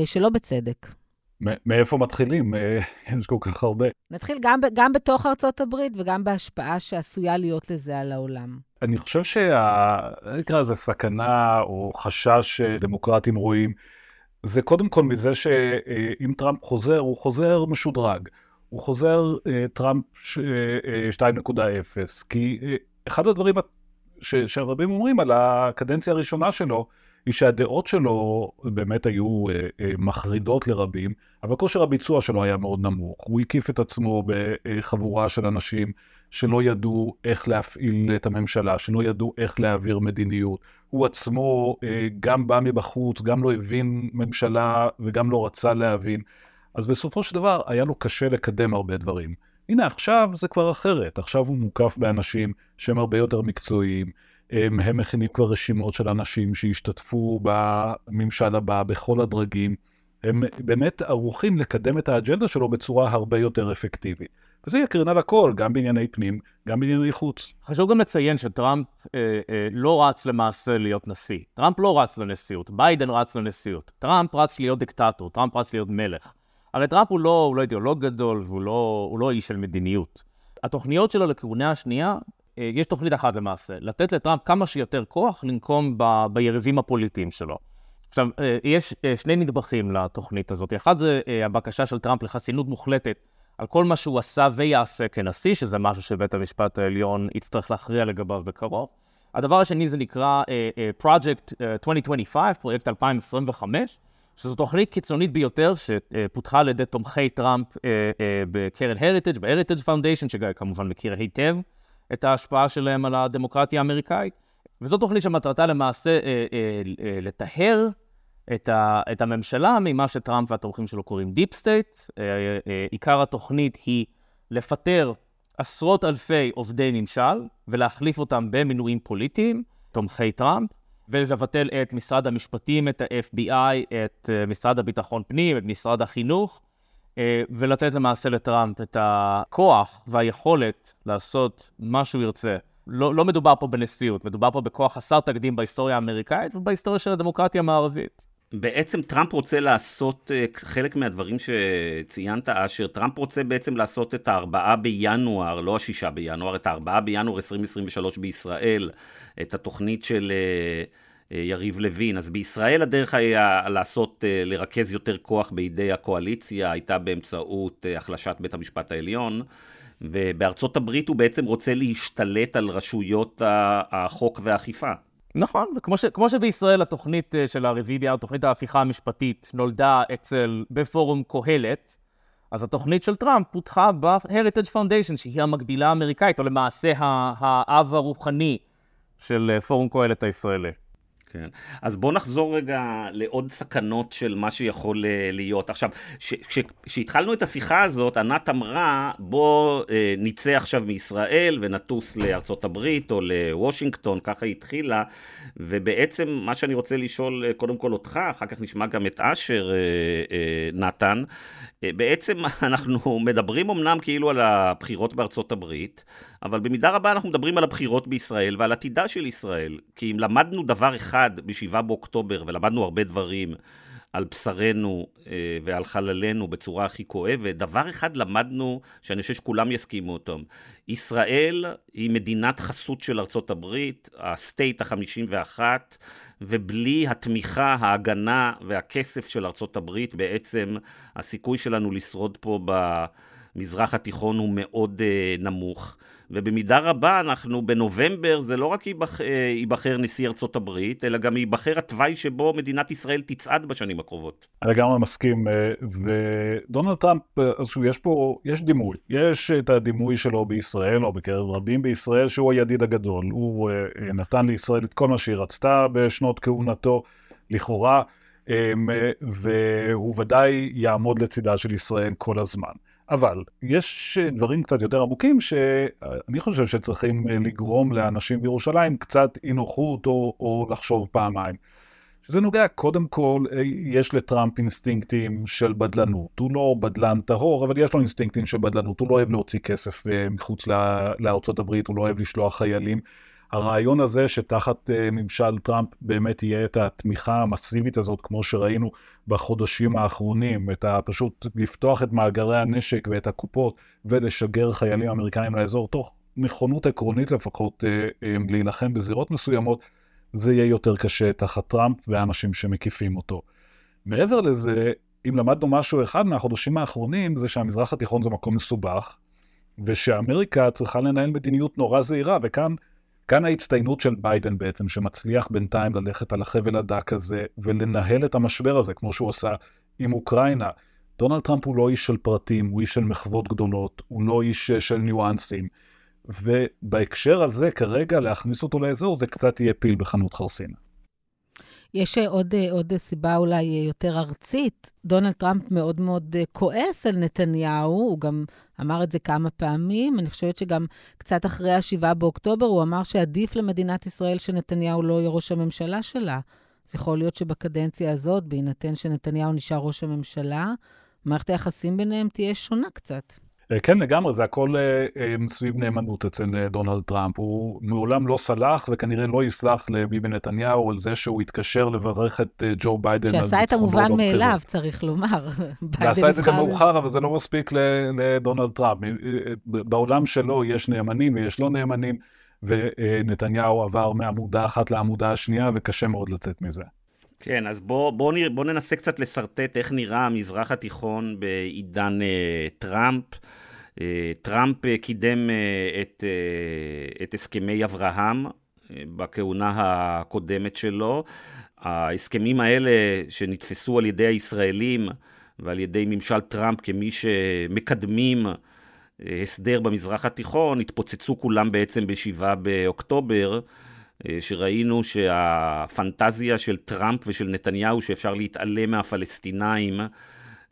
שלא בצדק. מאיפה מתחילים? יש כל כך הרבה. נתחיל גם בתוך ארצות הברית, וגם בהשפעה שעשויה להיות לזה על העולם. אני חושב זה סכנה, או חשש דמוקרטים רואים, זה קודם כל מזה שאם טראמפ חוזר, הוא חוזר משודרג. הוא חוזר טראמפ 2.0, כי אחד הדברים שהרבים אומרים על הקדנציה הראשונה שלו, היא שהדעות שלו באמת היו מחרידות לרבים, אבל כושר הביצוע שלו היה מאוד נמוך. הוא הקיף את עצמו בחבורה של אנשים שלא ידעו איך להפעיל את הממשלה, שלא ידעו איך להעביר מדיניות. הוא עצמו גם בא מבחוץ, גם לא הבין ממשלה וגם לא רצה להבין. אז בסופו של דבר היה לו קשה לקדם הרבה דברים. הנה, עכשיו זה כבר אחרת. עכשיו הוא מוקף באנשים שהם הרבה יותר מקצועיים. הם מכינים כבר רשימות של אנשים שהשתתפו בממשל הבא, בכל הדרגים. הם באמת ערוכים לקדם את האג'נדה שלו בצורה הרבה יותר אפקטיבית. וזה יקרנה לכל, גם בענייני פנים, גם בענייני חוץ. חשוב גם לציין שטראמפ לא רץ למעשה להיות נשיא. טראמפ לא רץ לנשיאות, ביידן רץ לנשיאות. טראמפ רץ להיות דיקטטור, טראמפ רץ להיות מלך. הרי טראמפ הוא לא אידיאולוג גדול, והוא לא איש של מדיניות. התוכניות שלו לכהונה השנייה, יש תוכנית אחת למעשה, לתת לטראמפ כמה שיותר כוח לנקום ביריבים הפוליטיים שלו. עכשיו, יש שני נדבכים לתוכנית הזאת. אחד זה הבקשה של טראמפ לחסינות מוחלטת על כל מה שהוא עשה ויעשה כנשיא, שזה משהו שבית המשפט העליון יצטרך להכריע לגביו בקרוב. הדבר השני זה נקרא Project 2025, פרויקט 2025, שזו תוכנית קיצונית ביותר שפותחה על ידי תומכי טראמפ בקרן הריטג', בהריטג' פאונדיישן, שכמובן מכיר היטב את ההשפעה שלהם על הדמוקרטיה האמריקאית. וזו תוכנית שמטרתה למעשה לטהר את הממשלה ממה שטראמפ והתומכים שלו קוראים Deep State. עיקר התוכנית היא לפטר עשרות אלפי עובדי ממשל ולהחליף אותם במינויים פוליטיים, תומכי טראמפ, ולבטל את משרד המשפטים, את ה-FBI, את משרד הביטחון פנים, את משרד החינוך, ולתת למעשה לטראמפ את הכוח והיכולת לעשות מה שהוא ירצה. לא מדובר פה בנשיאות, מדובר פה בכוח חסר תקדים בהיסטוריה האמריקאית ובהיסטוריה של הדמוקרטיה המערבית. בעצם טראמפ רוצה לעשות חלק מהדברים שציינת, אשר. טראמפ רוצה בעצם לעשות את ה-4 בינואר, לא ה-6 בינואר, את ה-4 בינואר 2023 בישראל, את התוכנית של יריב לוין. אז בישראל הדרך היה לעשות, לרכז יותר כוח בידי הקואליציה, הייתה באמצעות החלשת בית המשפט העליון, ובארצות הברית הוא בעצם רוצה להשתלט על רשויות החוק והאכיפה. נכון, וכמו שבישראל התוכנית של הרביעייה, תוכנית ההפיכה המשפטית, נולדה בפורום קהלת, אז התוכנית של טראמפ פותחה ב-Heritage Foundation, שהיא המקבילה האמריקאית, או למעשה האב הרוחני של פורום קהלת הישראלי. כן. אז בואו נחזור רגע לעוד סכנות של מה שיכול להיות. עכשיו, כשהתחלנו את השיחה הזאת, ענת אמרה, בואו נצא עכשיו מישראל ונטוס לארצות הברית או לוושינגטון, ככה היא התחילה, ובעצם מה שאני רוצה לשאול קודם כל אותך, אחר כך נשמע גם את אשר, נתן, בעצם אנחנו מדברים אמנם כאילו על הבחירות בארצות הברית, אבל במידה רבה אנחנו מדברים על הבחירות בישראל ועל עתידה של ישראל, כי אם למדנו דבר אחד ב7 באוקטובר, ולמדנו הרבה דברים על בשרנו ועל חללנו בצורה הכי כואבת, דבר אחד למדנו שאני חושב שכולם יסכימו אותם. ישראל היא מדינת חסות של ארצות הברית, הסטייט ה-51, ובלי התמיכה, ההגנה והכסף של ארצות הברית, בעצם הסיכוי שלנו לשרוד פה במזרח התיכון הוא מאוד נמוך. ובמידה רבה אנחנו בנובמבר, זה לא רק ייבחר נשיא ארצות הברית, אלא גם ייבחר התוואי שבו מדינת ישראל תצעד בשנים הקרובות. אני גם מסכים, ודונלד טראמפ, יש דימוי. יש את הדימוי שלו בישראל, או בקרב רבים בישראל, שהוא הידיד הגדול. הוא נתן לישראל את כל מה שהיא רצתה בשנות כהונתו לכאורה, והוא ודאי יעמוד לצידה של ישראל כל הזמן. אבל יש דברים קצת יותר עמוקים שאני חושב שצריכים לגרום לאנשים בירושלים קצת אי נוחות או לחשוב פעמיים. שזה נוגע, קודם כל, יש לטראמפ אינסטינקטים של בדלנות. הוא לא בדלן טהור, אבל יש לו אינסטינקטים של בדלנות. הוא לא אוהב להוציא כסף מחוץ לארצות הברית, הוא לא אוהב לשלוח חיילים. הרעיון הזה שתחת ממשל טראמפ באמת יהיה את התמיכה המסיבית הזאת, כמו שראינו בחודשים האחרונים, את פשוט לפתוח את מאגרי הנשק ואת הקופות, ולשגר חיילים אמריקאים לאזור, תוך נכונות עקרונית לפחות להילחם בזירות מסוימות, זה יהיה יותר קשה תחת טראמפ והאנשים שמקיפים אותו. מעבר לזה, אם למדנו משהו אחד מהחודשים האחרונים, זה שהמזרח התיכון זה מקום מסובך, ושאמריקה צריכה לנהל מדיניות נורא זהירה, וכאן ההצטיינות של ביידן בעצם, שמצליח בינתיים ללכת על החבל הדק הזה, ולנהל את המשבר הזה, כמו שהוא עשה עם אוקראינה. דונלד טראמפ הוא לא איש של פרטים, הוא איש של מחוות גדולות, הוא לא איש של ניואנסים, ובהקשר הזה כרגע להכניס אותו לאזור זה קצת יהיה פיל בחנות חרסינה. יש עוד סיבה אולי יותר ארצית. דונלד טראמפ מאוד מאוד כועס על נתניהו, הוא גם אמר את זה כמה פעמים, אני חושבת שגם קצת אחרי ה-7 באוקטובר הוא אמר שעדיף למדינת ישראל שנתניהו לא יהיה ראש הממשלה שלה. זה יכול להיות שבקדנציה הזאת, בהינתן שנתניהו נשאר ראש הממשלה, מערכת היחסים ביניהם תהיה שונה קצת. כן, לגמרי, זה הכל סביב נאמנות אצל דונלד טראמפ. הוא מעולם לא סלח וכנראה לא יסלח לביבי נתניהו על זה שהוא התקשר לברך את ג'ו ביידן. שעשה את המובן מאליו, צריך לומר. ועשה את זה גם מאוחר, אבל זה לא מספיק לדונלד טראמפ. בעולם שלו יש נאמנים ויש לא נאמנים, ונתניהו עבר מעמודה אחת לעמודה השנייה, וקשה מאוד לצאת מזה. כן, אז בוא ננסה קצת לסרטט איך נראה המזרח התיכון בעידן טראמפ. טראמפ קידם את הסכמי אברהם בכהונה הקודמת שלו. ההסכמים האלה שנתפסו על ידי הישראלים ועל ידי ממשל טראמפ כמי שמקדמים הסדר במזרח התיכון, התפוצצו כולם בעצם ב7 באוקטובר, שראינו שהפנטזיה של טראמפ ושל נתניהו שאפשר להתעלם מהפלסטינאים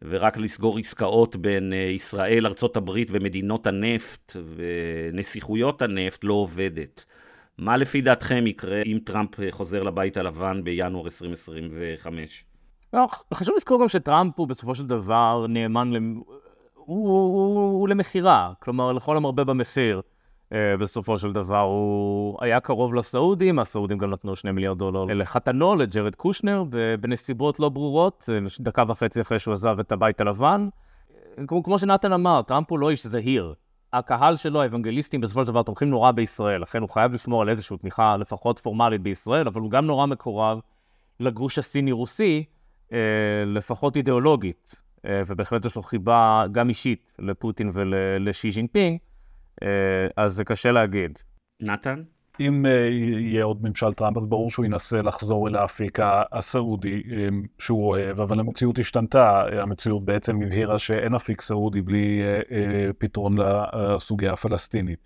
ורק לסגור עסקאות בין ישראל, ארצות הברית ומדינות הנפט ונסיכויות הנפט לא עובדת. מה לפי דעתכם יקרה אם טראמפ חוזר לבית הלבן בינואר 2025? חשוב לזכור גם שטראמפ הוא בסופו של דבר נאמן, הוא למחירה, כלומר לכל המרבה במחיר. בסופו של דבר הוא היה קרוב לסעודים, הסעודים גם נתנו $2 מיליארד לחתנו, לג'רד קושנר, בנסיבות לא ברורות, דקה וחצי אחרי שהוא עזב את הבית הלבן. כמו שנתן אמר, טראמפ הוא לא איש זהיר. הקהל שלו, האבנגליסטים, בסופו של דבר תומכים נורא בישראל, לכן הוא חייב לשמור על איזושהי תמיכה לפחות פורמלית בישראל, אבל הוא גם נורא מקורב לגוש הסיני-רוסי, לפחות אידיאולוגית, ובהחלט יש לו חיבה גם אישית לפוטין ולשי ז'ינפינג, אז זה קשה להגיד. נתן? אם יהיה עוד ממשל טראמפ, אז ברור שהוא ינסה לחזור אל האפיק הסעודי שהוא אוהב, אבל המציאות השתנתה. המציאות בעצם הבהירה שאין אפיק סעודי בלי פתרון לסוגיה הפלסטינית.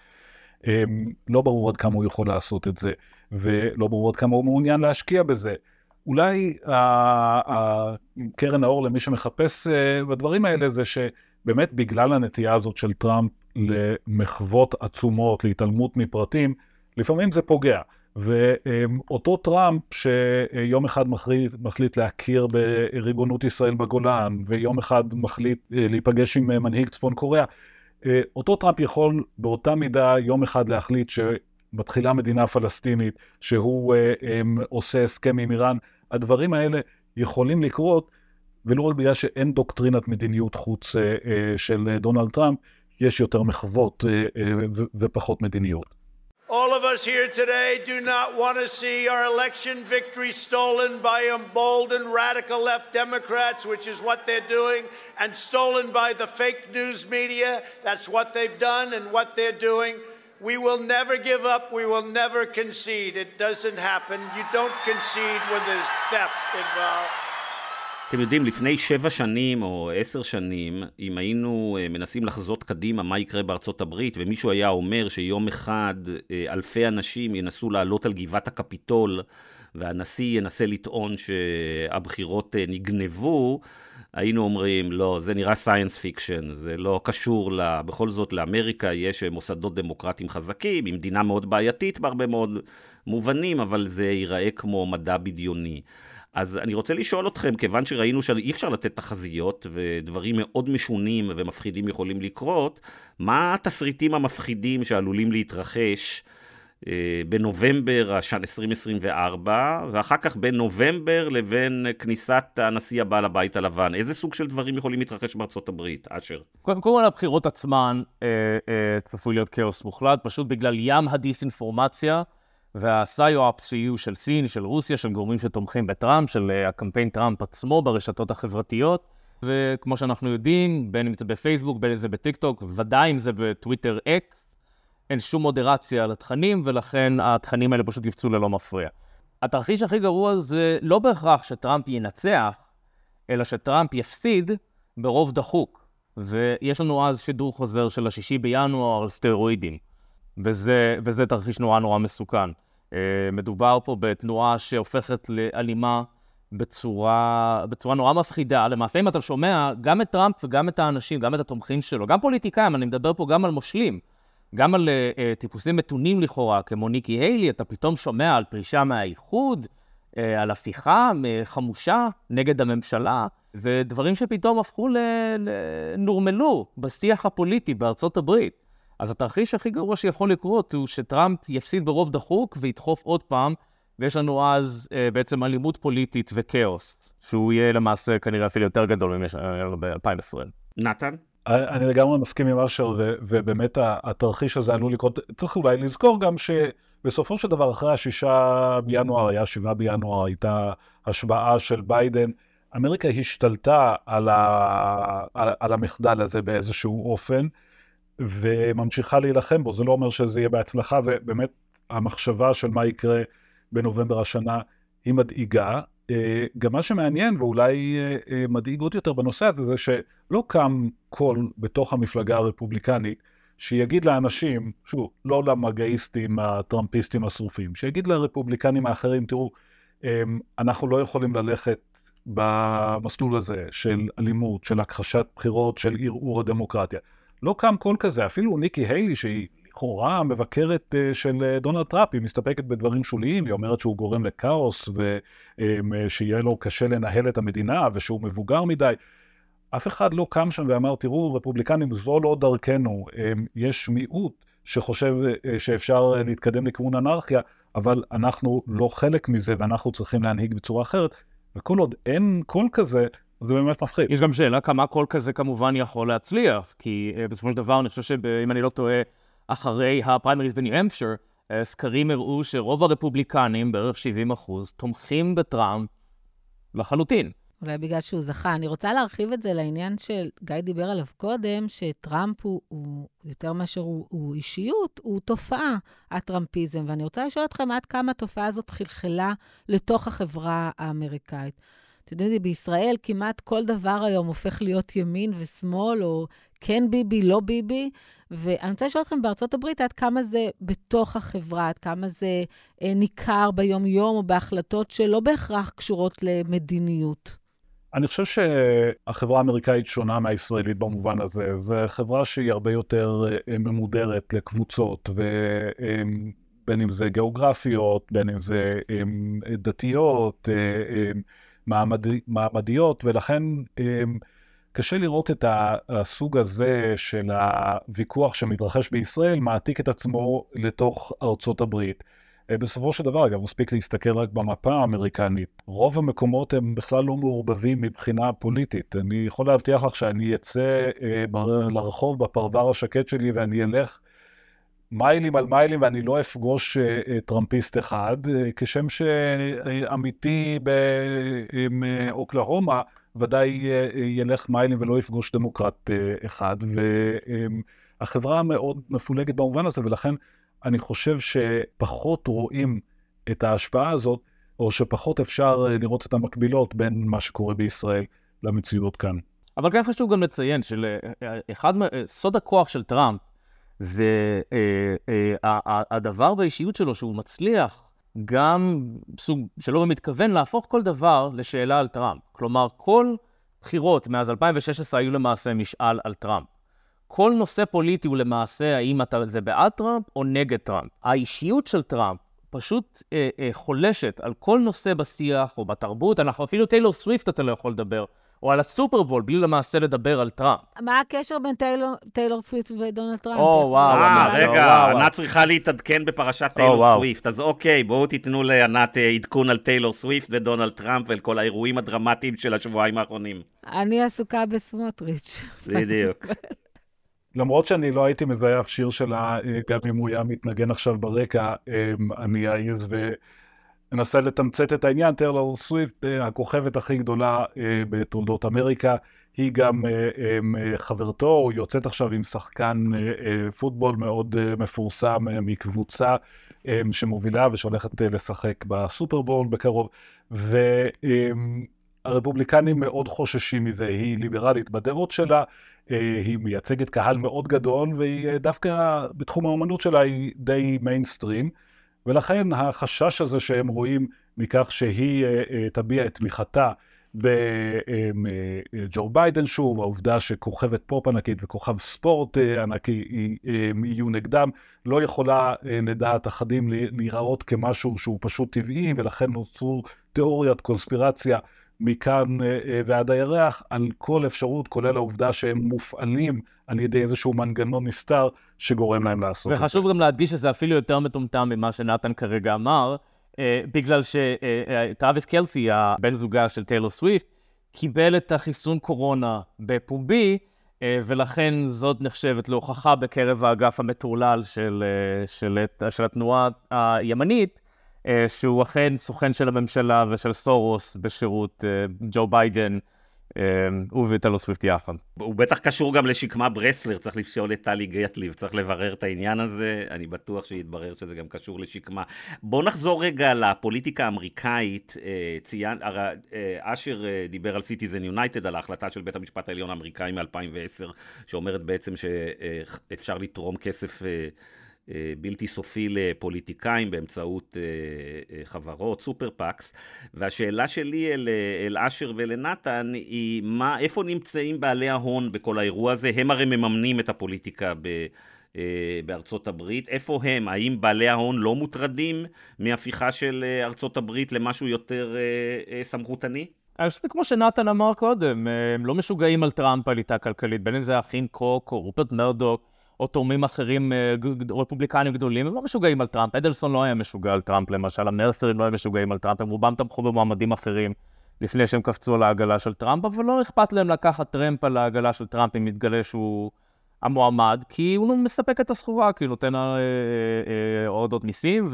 לא ברור עד כמה הוא יכול לעשות את זה, ולא ברור עד כמה הוא מעוניין להשקיע בזה. אולי הקרן האור למי שמחפש בדברים האלה זה שבאמת בגלל הנטייה הזאת של טראמפ, למחוות עצומות, להתעלמות מפרטים, לפעמים זה פוגע. ואותו טראמפ שיום אחד מחליט להכיר בריבונות ישראל בגולן, ויום אחד מחליט להיפגש עם מנהיג צפון קוריאה, אותו טראמפ יכול באותה מידה יום אחד להחליט שמתחילה מדינה פלסטינית, שהוא עושה הסכם עם איראן. הדברים האלה יכולים לקרות, ולא רק בגלל שאין דוקטרינת מדיניות חוץ של דונלד טראמפ, יש יותר מחוות ופחות מדיניות. All of us here today do not want to see our election victory stolen by emboldened radical left Democrats, which is what they're doing, and stolen by the fake news media. That's what they've done and what they're doing. We will never give up. We will never concede. It doesn't happen. You don't concede when there's theft involved. אתם יודעים, לפני 7 שנים או 10 שנים, אם היינו מנסים לחזות קדימה מה יקרה בארצות הברית, ומישהו היה אומר שיום אחד אלפי אנשים ינסו לעלות על גבעת הקפיטול, והנשיא ינסה לטעון שהבחירות נגנבו, היינו אומרים, לא, זה נראה סיינס פיקשן, זה לא קשור, בכל זאת לאמריקה יש מוסדות דמוקרטיים חזקים, עם מדינה מאוד בעייתית בהרבה מאוד מובנים, אבל זה ייראה כמו מדע בדיוני. אז אני רוצה לשאול אתכם, כיוון שראינו שאי אפשר לתת תחזיות, ודברים מאוד משונים ומפחידים יכולים לקרות, מה התסריטים המפחידים שעלולים להתרחש בנובמבר 2024, ואחר כך בנובמבר לבין כניסת הנשיא הבא לבית הלבן? איזה סוג של דברים יכולים להתרחש בארצות הברית, אשר? קודם כל, הבחירות עצמן צפוי להיות כאוס מוחלט, פשוט בגלל ים הדיסאינפורמציה, והסיו-אפס שיהיו של סין, של רוסיה, של גורמים שתומכים בטראמפ, של הקמפיין טראמפ עצמו ברשתות החברתיות, וכמו שאנחנו יודעים, בין אם זה בפייסבוק, בין אם זה בטיקטוק, ודאי אם זה בטוויטר אקס, אין שום מודרציה על התכנים, ולכן התכנים האלה פשוט יפצו ללא מפריע. התרחיש הכי גרוע זה לא בהכרח שטראמפ ינצח, אלא שטראמפ יפסיד ברוב דחוק. ויש לנו אז שידור חוזר של השישי בינואר על סטרואידים, וזה תרחיש נורא מסוכן. מדובר פה בתנועה שהופכת לאלימה בצורה נורא מפחידה. למעשה, אם אתה שומע גם את טראמפ וגם את האנשים, גם את התומכים שלו, גם פוליטיקאים, אני מדבר פה גם על מושלים, גם על טיפוסים מתונים לכאורה, כמו ניקי היילי, אתה פתאום שומע על פרישה מהאיחוד, על הפיכה חמושה נגד הממשלה, ודברים שפתאום הפכו לנורמלו בשיח הפוליטי בארצות הברית. אז התרחיש הכי גרוע שיכול לקרות הוא שטראמפ יפסיד ברוב דחוק וידחוף עוד פעם, ויש לנו אז בעצם אלימות פוליטית וכאוס, שהוא יהיה למעשה כנראה אפילו יותר גדול ממה שהיה ב-2020. נתן? אני לגמרי מסכים עם אשר, ובאמת התרחיש הזה עלול לקרות. צריך אולי לזכור גם שבסופו של דבר אחרי השישה בינואר, היה 7 בינואר, הייתה השבעה של ביידן, אמריקה השתלטה על המחדל הזה באיזשהו אופן, וממשיכה להילחם בו. זה לא אומר שזה יהיה בהצלחה, ובאמת המחשבה של מה יקרה בנובמבר השנה היא מדאיגה. גם מה שמעניין, ואולי מדאיג עוד יותר בנושא הזה, זה שלא קם קול בתוך המפלגה הרפובליקנית, שיגיד לאנשים, שוב, לא למגעיסטים, הטראמפיסטים השרופים, שיגיד לרפובליקנים האחרים, תראו, אנחנו לא יכולים ללכת במסלול הזה של אלימות, של הכחשת בחירות, של ערעור הדמוקרטיה. לא קם קול כזה, אפילו ניקי היילי, שהיא לכאורה מבקרת של דונלד טראמפ, היא מסתפקת בדברים שוליים, היא אומרת שהוא גורם לקאוס, ושיהיה לו קשה לנהל את המדינה, ושהוא מבוגר מדי. אף אחד לא קם שם ואמר, תראו, רפובליקנים, זו לא דרכנו, יש מיעוט שחושב שאפשר להתקדם לכיוון אנרכיה, אבל אנחנו לא חלק מזה, ואנחנו צריכים להנהיג בצורה אחרת, וכל עוד אין קול כזה, זה באמת מפחיד. יש גם שאלה כמה קול כזה כמובן יכול להצליח, כי בסופו של דבר אני חושב שאם אני לא טועה, אחרי הפריימריז בניו-המפשיר, סקרים הראו שרוב הרפובליקנים, בערך 70%, תומכים בטראמפ לחלוטין. אולי בגלל שהוא זכה. אני רוצה להרחיב את זה לעניין שגיא דיבר עליו קודם, שטראמפ הוא יותר מאשר הוא אישיות, הוא תופעה, הטראמפיזם. ואני רוצה לשאול אתכם עד כמה התופעה הזאת חלחלה לתוך החברה האמריקאית. אתה יודע, בישראל כמעט כל דבר היום הופך להיות ימין ושמאל, או כן ביבי, לא ביבי, ואני רוצה לשאול אתכם בארצות הברית, עד כמה זה בתוך החברה, עד כמה זה ניכר ביום יום, או בהחלטות שלא בהכרח קשורות למדיניות. אני חושב שהחברה האמריקאית שונה מהישראלית במובן הזה, זו חברה שהיא הרבה יותר ממודרת לקבוצות, בין אם זה גיאוגרפיות, בין אם זה דתיות, מעמדיות, ולכן קשה לראות את הסוג הזה של הוויכוח שמתרחש בישראל, מעתיק את עצמו לתוך ארצות הברית. בסופו של דבר, אגב, מספיק להסתכל רק במפה האמריקנית. רוב המקומות הם בכלל לא מעורבבים מבחינה פוליטית. אני יכול להבטיח לך שאני אצא לרחוב בפרבר השקט שלי ואני אלך מיילים על מיילים, ואני לא אפגוש טראמפיסט אחד, כשם שאמיתי באוקלהומה, ודאי ילך מיילים ולא יפגוש דמוקרט אחד, והחברה מאוד מפולגת במובן הזה, ולכן אני חושב שפחות רואים את ההשפעה הזאת, או שפחות אפשר לראות את המקבילות בין מה שקורה בישראל למציאות כאן. אבל כן חשוב גם לציין שסוד הכוח של טראמפ, והדבר באישיות שלו שהוא מצליח גם סוג שלא מתכוון להפוך כל דבר לשאלה על טראמפ. כלומר, כל בחירות מאז 2016 היו למעשה משאל על טראמפ. כל נושא פוליטי הוא למעשה האם זה בעד טראמפ או נגד טראמפ. האישיות של טראמפ פשוט חולשת על כל נושא בשיח או בתרבות. אנחנו אפילו טיילור סוויפט אתה לא יכול לדבר, או על הסופרבול, בלי למעשה לדבר על טראמפ. מה הקשר בין טיילור סוויפט ודונלד טראמפ? או וואו, רגע, ענת צריכה להתעדכן בפרשת טיילור סוויפט, אז אוקיי, בואו תיתנו לענת עדכון על טיילור סוויפט ודונלד טראמפ ועל כל האירועים הדרמטיים של השבועיים האחרונים. אני עסוקה בסמוטריץ'. בדיוק. למרות שאני לא הייתי מזהה אף שיר שלה, גם אם הוא היה מתנגן עכשיו ברקע, אני אעיז ננסה לתמצת את העניין. טיילור סוויפט, הכוכבת הכי גדולה בתולדות אמריקה, היא גם חברתו, יוצאת עכשיו עם שחקן פוטבול מאוד מפורסם מקבוצה שמובילה ושולחת לשחק בסופרבול בקרוב, והרפובליקנים מאוד חוששים מזה, היא ליברלית בדעות שלה, היא מייצגת קהל מאוד גדול, והיא דווקא בתחום האמנות שלה היא די מיינסטרים, ולכן החשש הזה שהם רואים מכך שהיא תביע את תמיכתה בג'ו ביידן שוב, העובדה שכוכבת פופ ענקית וכוכב ספורט ענקי יהיו נגדם, לא יכולה לדעת אחדים להיראות כמשהו שהוא פשוט טבעי, ולכן נוצרו תיאוריית קונספירציה מכאן ועד הירח על כל אפשרות, כולל העובדה שהם מופעלים על ידי איזשהו מנגנון נסתר שגורם להם לעשות. וחשוב גם להדגיש שזה אפילו יותר מטומטם ממה שנתן כרגע אמר, בגלל שטראביס קלסי, הבן זוגה של טיילור סוויפט, קיבל את החיסון קורונה בפומבי, ולכן זאת נחשבת להוכחה בקרב האגף המטורלל של התנועה הימנית, שהוא אכן סוכן של הממשלה ושל סורוס בשירות ג'ו ביידן, וטיילור סוויפט יחד. הוא בטח קשור גם לשקמה ברסלר, צריך לשאול את טלי גטליב, צריך לברר את העניין הזה, אני בטוח שיתברר שזה גם קשור לשקמה. בואו נחזור רגע לפוליטיקה האמריקאית, אשר דיבר על סיטיזן יונייטד, על ההחלטה של בית המשפט העליון האמריקאי מ-2010, שאומרת בעצם שאפשר לתרום כסף בלתי סופי לפוליטיקאים באמצעות חברות, סופר פאקס, והשאלה שלי אל אשר ולנתן היא איפה נמצאים בעלי ההון בכל האירוע הזה? הם הרי מממנים את הפוליטיקה בארצות הברית, איפה הם? האם בעלי ההון לא מוטרדים מהפיכה של ארצות הברית למשהו יותר סמכותני? אני חושב שזה כמו שנתן אמר קודם, הם לא משוגעים על טראמפ, עליתה כלכלית, בין אם זה טים קוק או רופרט מרדוק, או תורמים אחרים, רפובליקנים גדולים, הם לא משוגעים על טראמפ. אדלסון לא היה משוגע על טראמפ למשל, המרסרים לא היה משוגעים על טראמפ, הם רובם תמכו במועמדים אחרים לפני שהם קפצו על העגלה של טראמפ, אבל לא אכפת להם לקחת טראמפ על העגלה של טראמפ אם מתגלה שהוא המועמד, כי הוא לא מספק את הסחורה, כי הוא נותן הורדות מיסים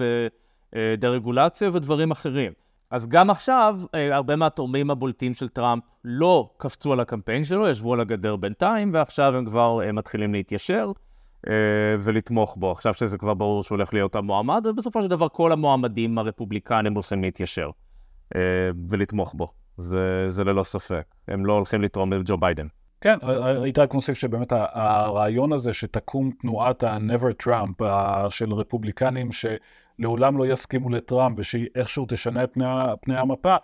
ודרגולציה ודברים אחרים. אז גם עכשיו, הרבה מהתורמים הבולטים של טראמפ לא קפצו על הקמפיין שלו, ישבו על הגדר בינתיים, ועכשיו הם כבר מתחילים להתיישר ולתמוך בו. עכשיו שזה כבר ברור שהוא הולך להיות המועמד, ובסופו של דבר כל המועמדים הרפובליקנים הולכים להתיישר ולתמוך בו. זה ללא ספק. הם לא הולכים לתרום לג'ו ביידן. כן, הייתה קונספט שבאמת הרעיון הזה שתקום תנועת ה-Never Trump של רפובליקנים ש לעולם לא יסכימו לטראמפ, ושהיא איכשהו תשנה את פני המפה,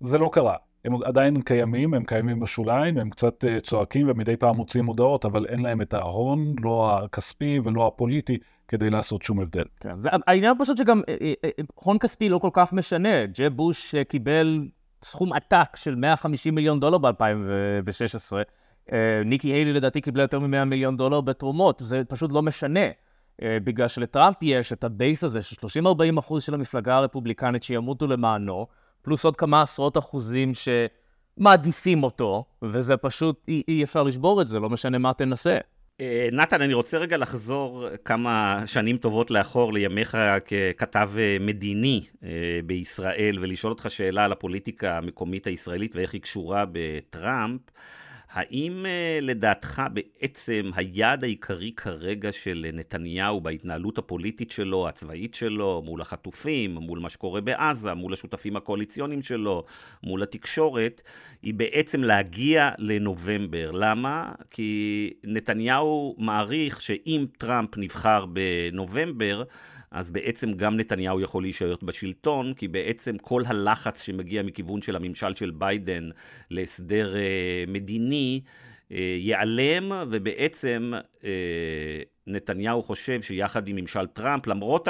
זה לא קרה. הם עדיין קיימים, הם קיימים בשוליים, הם קצת צועקים, ומדי פעם מוצאים הודעות, אבל אין להם את ההון, לא הכספי ולא הפוליטי, כדי לעשות שום הבדל. כן, זה העניין פשוט שגם הון כספי לא כל כך משנה. ג'י בוש קיבל סכום עתק של $150 מיליון ב-2016. ניקי היילי לדעתי קיבלה יותר מ$100 מיליון בתרומות, זה פשוט לא משנה. בגלל שלטראמפ יש את הבייס הזה של 30-40% של המפלגה הרפובליקנית שימותו למענו, פלוס עוד כמה עשרות אחוזים שמעדיפים אותו, וזה פשוט, אי אפשר לשבור את זה, לא משנה מה תנסה. נתן, אני רוצה רגע לחזור כמה שנים טובות לאחור לימיך ככתב מדיני בישראל, ולשאול אותך שאלה על הפוליטיקה המקומית הישראלית ואיך היא קשורה בטראמפ. האם לדעתך בעצם היעד העיקרי כרגע של נתניהו בהתנהלות הפוליטית שלו, הצבאית שלו, מול החטופים, מול מה שקורה בעזה, מול השותפים הקואליציוניים שלו, מול התקשורת, היא בעצם להגיע לנובמבר? למה? כי נתניהו מעריך שאם טראמפ נבחר בנובמבר, אז בעצם גם נתניהו יכול להישאר בשלטון, כי בעצם כל הלחץ שמגיע מכיוון של הממשל של ביידן להסדר מדיני, ייעלם, ובעצם נתניהו חושב שיחד עם ממשל טראמפ, למרות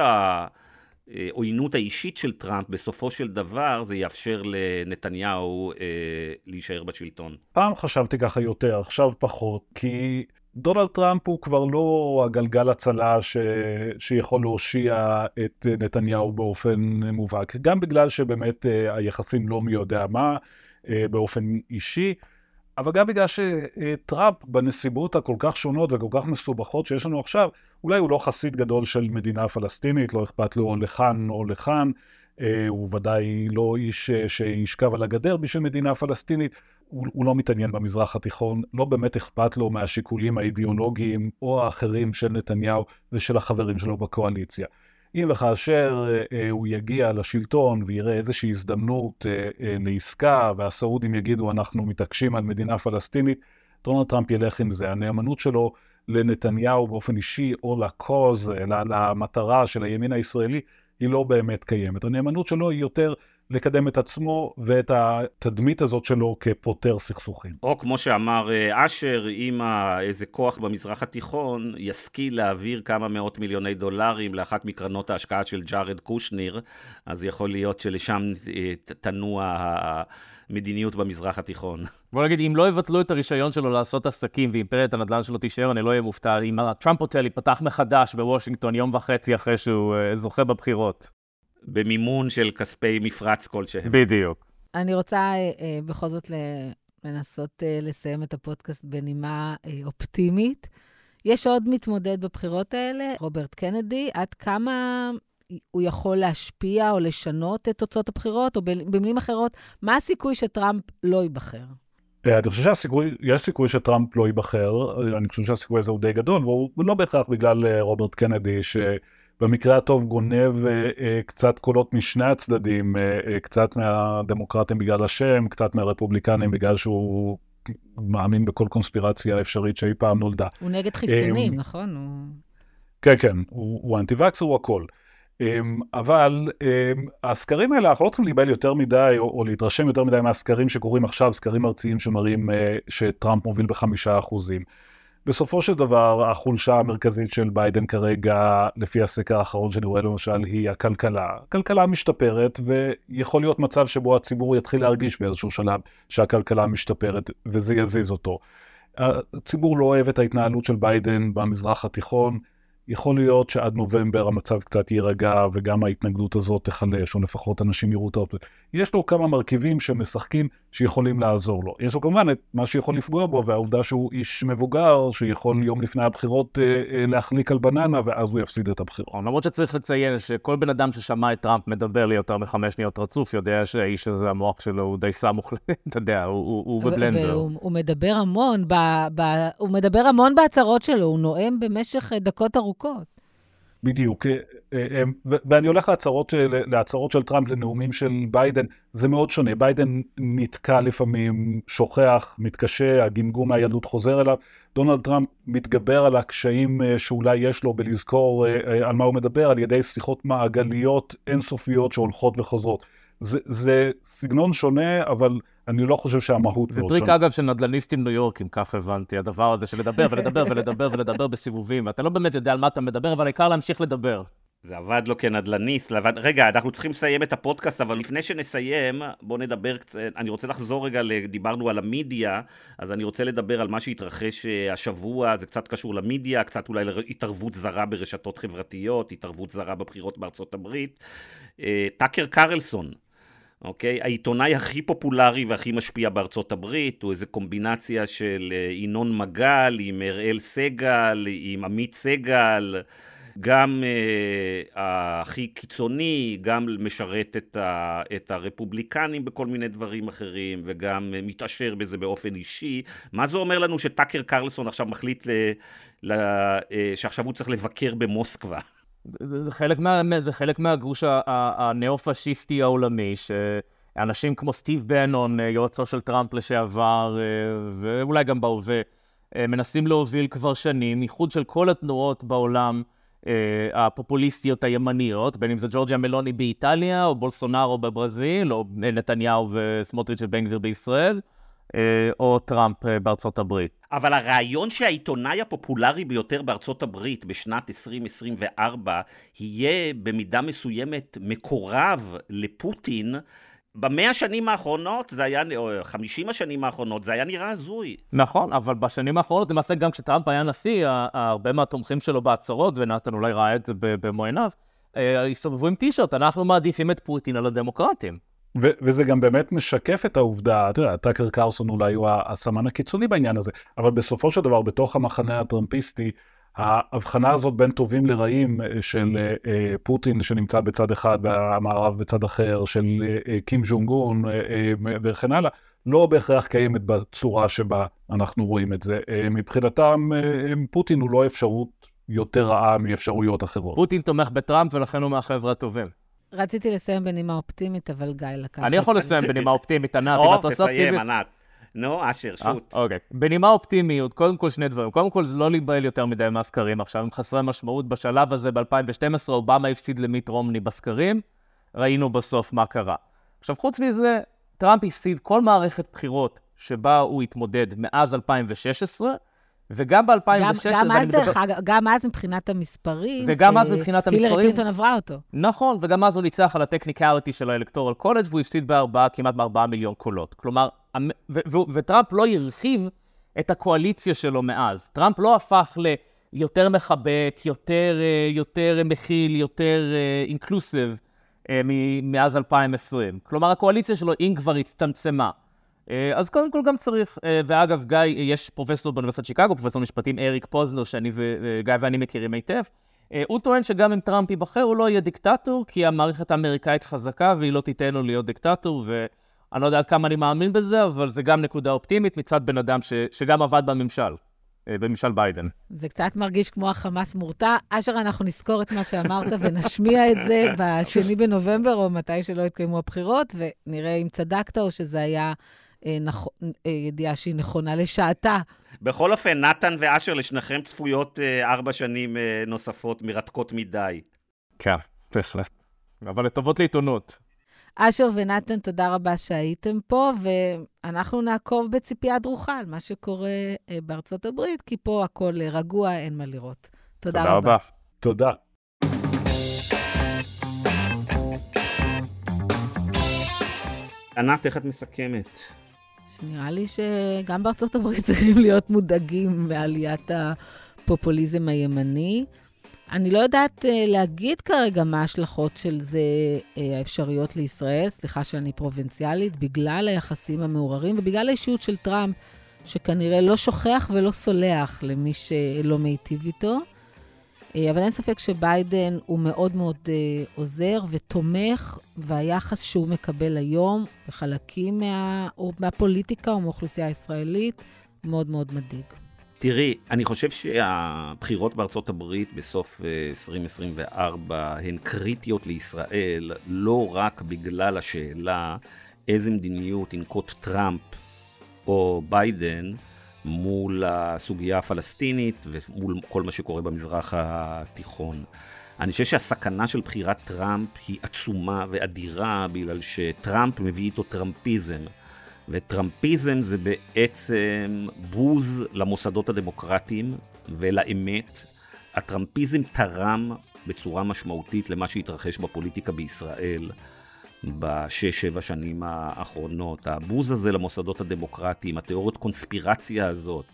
העוינות האישית של טראמפ, בסופו של דבר זה יאפשר לנתניהו להישאר בשלטון. פעם חשבתי ככה יותר, עכשיו פחות, כי דונלד טראמפ הוא כבר לא הגלגל הצלה שיכול להושיע את נתניהו באופן מובהק, גם בגלל שבאמת היחסים לא מי יודע מה באופן אישי, אבל גם בגלל שטראמפ בנסיבות הכל כך שונות וכל כך מסובכות שיש לנו עכשיו, אולי הוא לא חסיד גדול של מדינה פלסטינית, לא אכפת לו לכאן או לכאן, הוא ודאי לא איש שישכב על הגדר בשביל מדינה פלסטינית, הוא לא מתעניין במזרח התיכון, לא באמת אכפת לו מהשיקולים האידיאולוגיים או האחרים של נתניהו ושל החברים שלו בקואליציה. אם וכאשר הוא יגיע לשלטון ויראה איזושהי הזדמנות לעסקה, והסעודים יגידו אנחנו מתעקשים על מדינה פלסטינית, דונלד טראמפ ילך עם זה. הנאמנות שלו לנתניהו באופן אישי או לקוז, אלא למטרה של הימין הישראלי, היא לא באמת קיימת. הנאמנות שלו היא יותר לקדם את עצמו ואת התדמית הזאת שלו כפותר סכסוכים. או כמו שאמר אשר, אם איזה כוח במזרח התיכון ישכיל להעביר כמה מאות מיליוני דולרים לאחת מקרנות ההשקעה של ג'ארד קושנר, אז יכול להיות שלשם תנוע המדיניות במזרח התיכון. בוא נגיד, אם לא יבטלו את הרישיון שלו לעשות עסקים ואימפריית הנדל"ן שלו תישאר, אני לא אהיה מופתע. אם הטראמפ הוטל ייפתח מחדש בוושינגטון יום וחצי אחרי שהוא זוכה בבחירות. במימון של כספי מפרץ כלשהם. בדיוק. אני רוצה בכל זאת לנסות לסיים את הפודקאסט בנימה אופטימית. יש עוד מתמודד בבחירות האלה, רוברט קנדי, עד כמה הוא יכול להשפיע או לשנות את תוצאות הבחירות, או במילים אחרות, מה הסיכוי שטראמפ לא ייבחר? אני חושב שיש סיכוי שטראמפ לא ייבחר, אני חושב שהסיכוי הזה הוא די גדול, והוא לא בהכרח בגלל רוברט קנדי ש... במקרה הטוב גונב קצת קולות משני הצדדים, קצת מהדמוקרטים בגלל השם, קצת מהרפובליקנים בגלל שהוא מאמין בכל קונספירציה אפשרית שאי פעם נולדה. הוא נגד חיסונים, נכון? כן, כן, הוא אנטיווקס, הוא הכל. אבל הסקרים האלה, אנחנו לא צריכים להיבהל יותר מדי, או להתרשם יותר מדי מהסקרים שקוראים עכשיו, סקרים ארציים שמראים שטראמפ מוביל ב5%. בסופו של דבר, החולשה המרכזית של ביידן כרגע, לפי הסקר האחרון שנראה למשל, היא הכלכלה. הכלכלה משתפרת, ויכול להיות מצב שבו הציבור יתחיל להרגיש באיזשהו שלב שהכלכלה משתפרת, וזה יזיז אותו. הציבור לא אוהב את ההתנהלות של ביידן במזרח התיכון. יכול להיות שעד נובמבר המצב קצת יירגע, וגם ההתנגדות הזאת תחלש, או לפחות אנשים יראו את האופציה. יש לו כמה מרכיבים שמשחקים שיכולים לעזור לו. יש לו כמובן את מה שיכול לפגוע בו, והעובדה שהוא איש מבוגר, שיכול יום לפני הבחירות להחליק על בננה, ואז הוא יפסיד את הבחירות. למרות שצריך לציין שכל בן אדם ששמע את טראמפ מדבר לי יותר מ5 שניות רצוף, יודע שהאיש הזה, המוח שלו, הוא דייסה מוחלט, אתה יודע, הוא בבלנדר. והוא מדבר המון, הוא מדבר המון בהצהרות שלו, הוא נואם במשך דקות ארוכות. בדיוק, ואני הולך להצהרות של טראמפ לנאומים של ביידן, זה מאוד שונה, ביידן נתקע לפעמים, שוכח, מתקשה, הגמגום מהילדות חוזר אליו, דונלד טראמפ מתגבר על הקשיים שאולי יש לו בלזכור על מה הוא מדבר, על ידי שיחות מעגליות אינסופיות שהולכות וחוזרות. זה סגנון שונה, אבל אני לא חושב שהמהות זה טריק, אגב, של נדלניסטים ניו יורקים, כך הבנתי, הדבר הזה של לדבר ולדבר ולדבר ולדבר בסיבובים. אתה לא באמת יודע על מה אתה מדבר, אבל העיקר להמשיך לדבר. זה עבד לו כנדלניסט. רגע, אנחנו צריכים לסיים את הפודקאסט, אבל לפני שנסיים, בוא נדבר קצת. אני רוצה לחזור רגע, דיברנו על המדיה, אז אני רוצה לדבר על מה שהתרחש השבוע, זה קצת קשור למדיה, קצת אולי להתערבות זרה ברשתות חברתיות, התערבות זרה בבחירות בארצות הברית. טאקר קרלסון. אוקיי, העיתונאי הכי פופולרי והכי משפיע בארצות הברית, הוא איזו קומבינציה של ינון מגל עם אראל סגל, עם עמית סגל, גם הכי קיצוני, גם משרת את הרפובליקנים בכל מיני דברים אחרים, וגם מתעשר בזה באופן אישי. מה זה אומר לנו שטאקר קרלסון עכשיו מחליט שעכשיו הוא צריך לבקר במוסקבה? זה חלק מהגוש הנאו-פשיסטי העולמי, שאנשים כמו סטיב בנון, יועצו של טראמפ לשעבר, ואולי גם בהווה, מנסים להוביל כבר שנים, איחוד של כל התנועות בעולם הפופוליסטיות הימניות, בין אם זה ג'ורג'יה מלוני באיטליה, או בולסונארו בברזיל, או נתניהו וסמוטריץ' ובן גביר בישראל, או טראמפ בארצות הברית. אבל הרעיון שהעיתונאי הפופולרי ביותר בארצות הברית בשנת 2024 יהיה במידה מסוימת מקורב לפוטין, במאה השנים האחרונות, זה היה, או 50 השנים האחרונות, זה היה נראה הזוי. נכון, אבל בשנים האחרונות, למעשה גם כשטראמפ היה נשיא, הרבה מהתומכים שלו בהצהרות, ונתן אולי ראה את זה במו עיניו, הסתובבו עם טישרט, אנחנו מעדיפים את פוטין על הדמוקרטים. וזה גם באמת משקף את העובדה, תראה, טאקר קרסון אולי הוא הסמן הקיצוני בעניין הזה, אבל בסופו של דבר, בתוך המחנה הטראמפיסטי, ההבחנה הזאת בין טובים לרעים של פוטין שנמצא בצד אחד והמערב בצד אחר, של קים ג'ונגון וכן הלאה, לא בהכרח קיימת בצורה שבה אנחנו רואים את זה. מבחינתם פוטין הוא לא אפשרות יותר רעה מאפשרויות אחרות. פוטין תומך בטראמפ ולכן הוא מהחבר'ה הטובים. רציתי לסיים בנימה אופטימית, אבל גיא לקח... אני יכול לסיים בנימה אופטימית, ענת. או, תסיים, ענת. נו, אשר, שוט. אוקיי. בנימה אופטימיות, קודם כל שני דברים. קודם כל, זה לא להיבהל יותר מדי מהסקרים. עכשיו, הם חסרי משמעות בשלב הזה, ב-2012, אובמה הפסיד למיט רומני בסקרים. ראינו בסוף מה קרה. עכשיו, חוץ מזה, טראמפ הפסיד כל מערכת בחירות שבה הוא התמודד מאז 2016, וגם ב-2016... גם אז מבחינת המספרים... וגם אז מבחינת המספרים... הילרי קלינטון עברה אותו. נכון, וגם אז הוא ניצח על הטכניקליטי של האלקטורל קולג' והוא הפסיד כמעט 4 מיליון קולות. כלומר, וטראמפ לא ירחיב את הקואליציה שלו מאז. טראמפ לא הפך ליותר מחבק, יותר מכיל, יותר אינקלוסיב מאז 2020. כלומר, הקואליציה שלו אם כבר הצטמצמה. אז קודם כל גם צריך, ואגב גיא, יש פרופסור באוניברסיטת שיקגו, פרופסור משפטים אריק פוזנר, שאני וגיא ואני מכירים היטב, הוא טוען שגם אם טראמפ ייבחר הוא לא יהיה דיקטטור, כי המערכת האמריקאית חזקה והיא לא תיתן לו להיות דיקטטור, ואני לא יודע עד כמה אני מאמין בזה, אבל זה גם נקודה אופטימית מצד בן אדם שגם עבד בממשל ביידן. זה קצת מרגיש כמו החמאס מורתע. אשר, אנחנו נזכור את מה שאמרת ונשמיע את זה ב2 בנובמבר, או מתי שלא יתקיימו הבחירות, ונראה אם צדקת או שזה היה... ידיעה שהיא נכונה לשעתה. בכל אופן, נתן ואשר, לשניכם צפויות 4 שנים נוספות מרתקות מדי. כן, בהחלט. אבל לטובות לעיתונות. אשר ונתן, תודה רבה שהייתם פה, ואנחנו נעקוב בציפייה דרוכה על מה שקורה בארצות הברית, כי פה הכל רגוע, אין מה לראות. תודה רבה. תודה. ענת, איך את מסכמת? שנראה לי שגם בארצות הברית צריכים להיות מודאגים מעליית הפופוליזם הימני. אני לא יודעת להגיד כרגע מה ההשלכות של זה האפשריות לישראל, סליחה שאני פרובינציאלית, בגלל היחסים המעוררים ובגלל האישיות של טראמפ, שכנראה לא שוכח ולא סולח למי שלא מיטיב איתו. אבל אין ספק שביידן הוא מאוד מאוד עוזר ותומך, והיחס שהוא מקבל היום בחלקים מהפוליטיקה או מהאוכלוסייה הישראלית מאוד מאוד מדאיג. תראי, אני חושב שהבחירות בארצות הברית בסוף 2024 הן קריטיות לישראל, לא רק בגלל השאלה איזה מדיניות ינקוט טראמפ או ביידן, מול הסוגיה הפלסטינית ומול כל מה שקורה במזרח התיכון. אני חושב שהסכנה של בחירת טראמפ היא עצומה ואדירה, בגלל שטראמפ מביא איתו טראמפיזם, וטראמפיזם זה בעצם בוז למוסדות הדמוקרטיים ולאמת. הטראמפיזם תרם בצורה משמעותית למה שהתרחש בפוליטיקה בישראל ב6-7 שנים האחרונות. הבוז הזה למוסדות הדמוקרטיים, התיאוריות קונספירציה הזאת,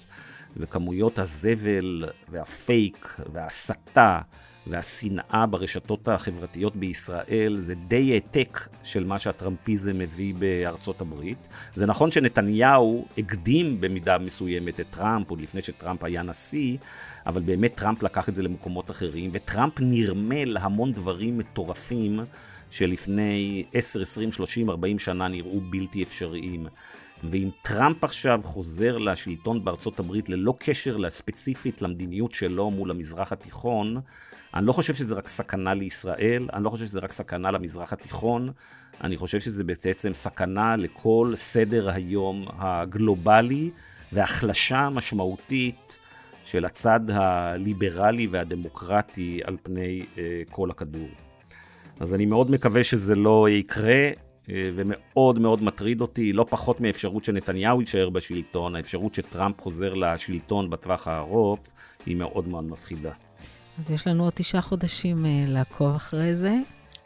וכמויות הזבל והפייק וההסתה והשנאה ברשתות החברתיות בישראל, זה די העתק של מה שהטראמפיזם מביא בארצות הברית. זה נכון שנתניהו הקדים במידה מסוימת את טראמפ, עוד לפני שטראמפ היה נשיא, אבל באמת טראמפ לקח את זה למקומות אחרים, וטראמפ נרמל המון דברים מטורפים, שלפני 10, 20, 30, 40 שנה נראו בלתי אפשריים. ואם טראמפ עכשיו חוזר לשלטון בארצות הברית ללא קשר ספציפית למדיניות שלו מול המזרח התיכון, אני לא חושב שזה רק סכנה לישראל, אני לא חושב שזה רק סכנה למזרח התיכון, אני חושב שזה בעצם סכנה לכל סדר היום הגלובלי, והחלשה משמעותית של הצד הליברלי והדמוקרטי על פני כל הכדור. אז אני מאוד מקווה שזה לא יקרה, ומאוד מאוד מטריד אותי, לא פחות מאפשרות שנתניהו יישאר בשלטון, האפשרות שטראמפ חוזר לשלטון בטווח הארוך, היא מאוד מאוד מפחידה. אז יש לנו עוד 9 חודשים לעקוב אחרי זה.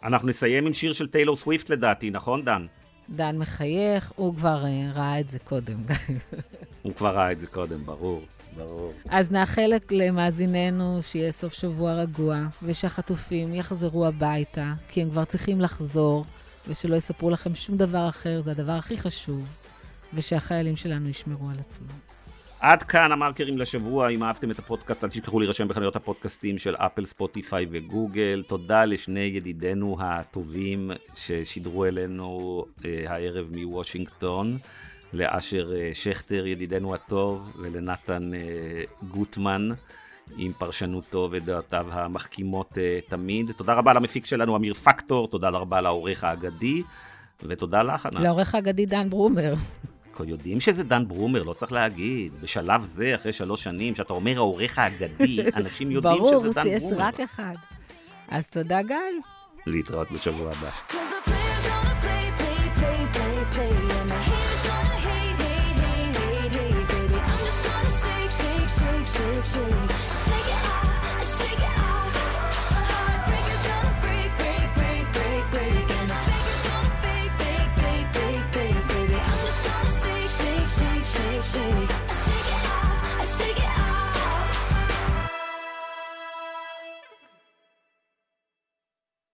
אנחנו נסיים עם שיר של טיילור סוויפט לדעתי, נכון דן? דן מחייך, הוא כבר ראה את זה קודם. הוא כבר ראה את זה קודם, ברור, ברור. אז נאחל למאזיננו שיהיה סוף שבוע רגוע, ושהחטופים יחזרו הביתה, כי הם כבר צריכים לחזור, ושלא יספרו לכם שום דבר אחר, זה הדבר הכי חשוב, ושהחיילים שלנו ישמרו על עצמם. עד כאן המרקרים לשבוע. אם אהבתם את הפודקאסט, אל תשכחו להירשם בחנויות הפודקאסטים של אפל, ספוטיפיי וגוגל. תודה לשני ידידינו הטובים ששידרו אלינו הערב מוושינגטון, לאשר שכטר ידידנו הטוב, ולנתן גוטמן עם פרשנותו ודעותיו המחכימות תמיד. תודה רבה למפיק שלנו אמיר פקטור, תודה רבה לעורך האגדי, ותודה לך ענת. לעורך האגדי דן ברומר. יודעים שזה דן ברומר, לא צריך להגיד. בשלב זה, אחרי 3 שנים, שאתה אומר העורך האגדי, אנשים יודעים שזה דן ברומר. ברור שיש רק אחד. אז תודה גל. להתראות בשבוע הבא.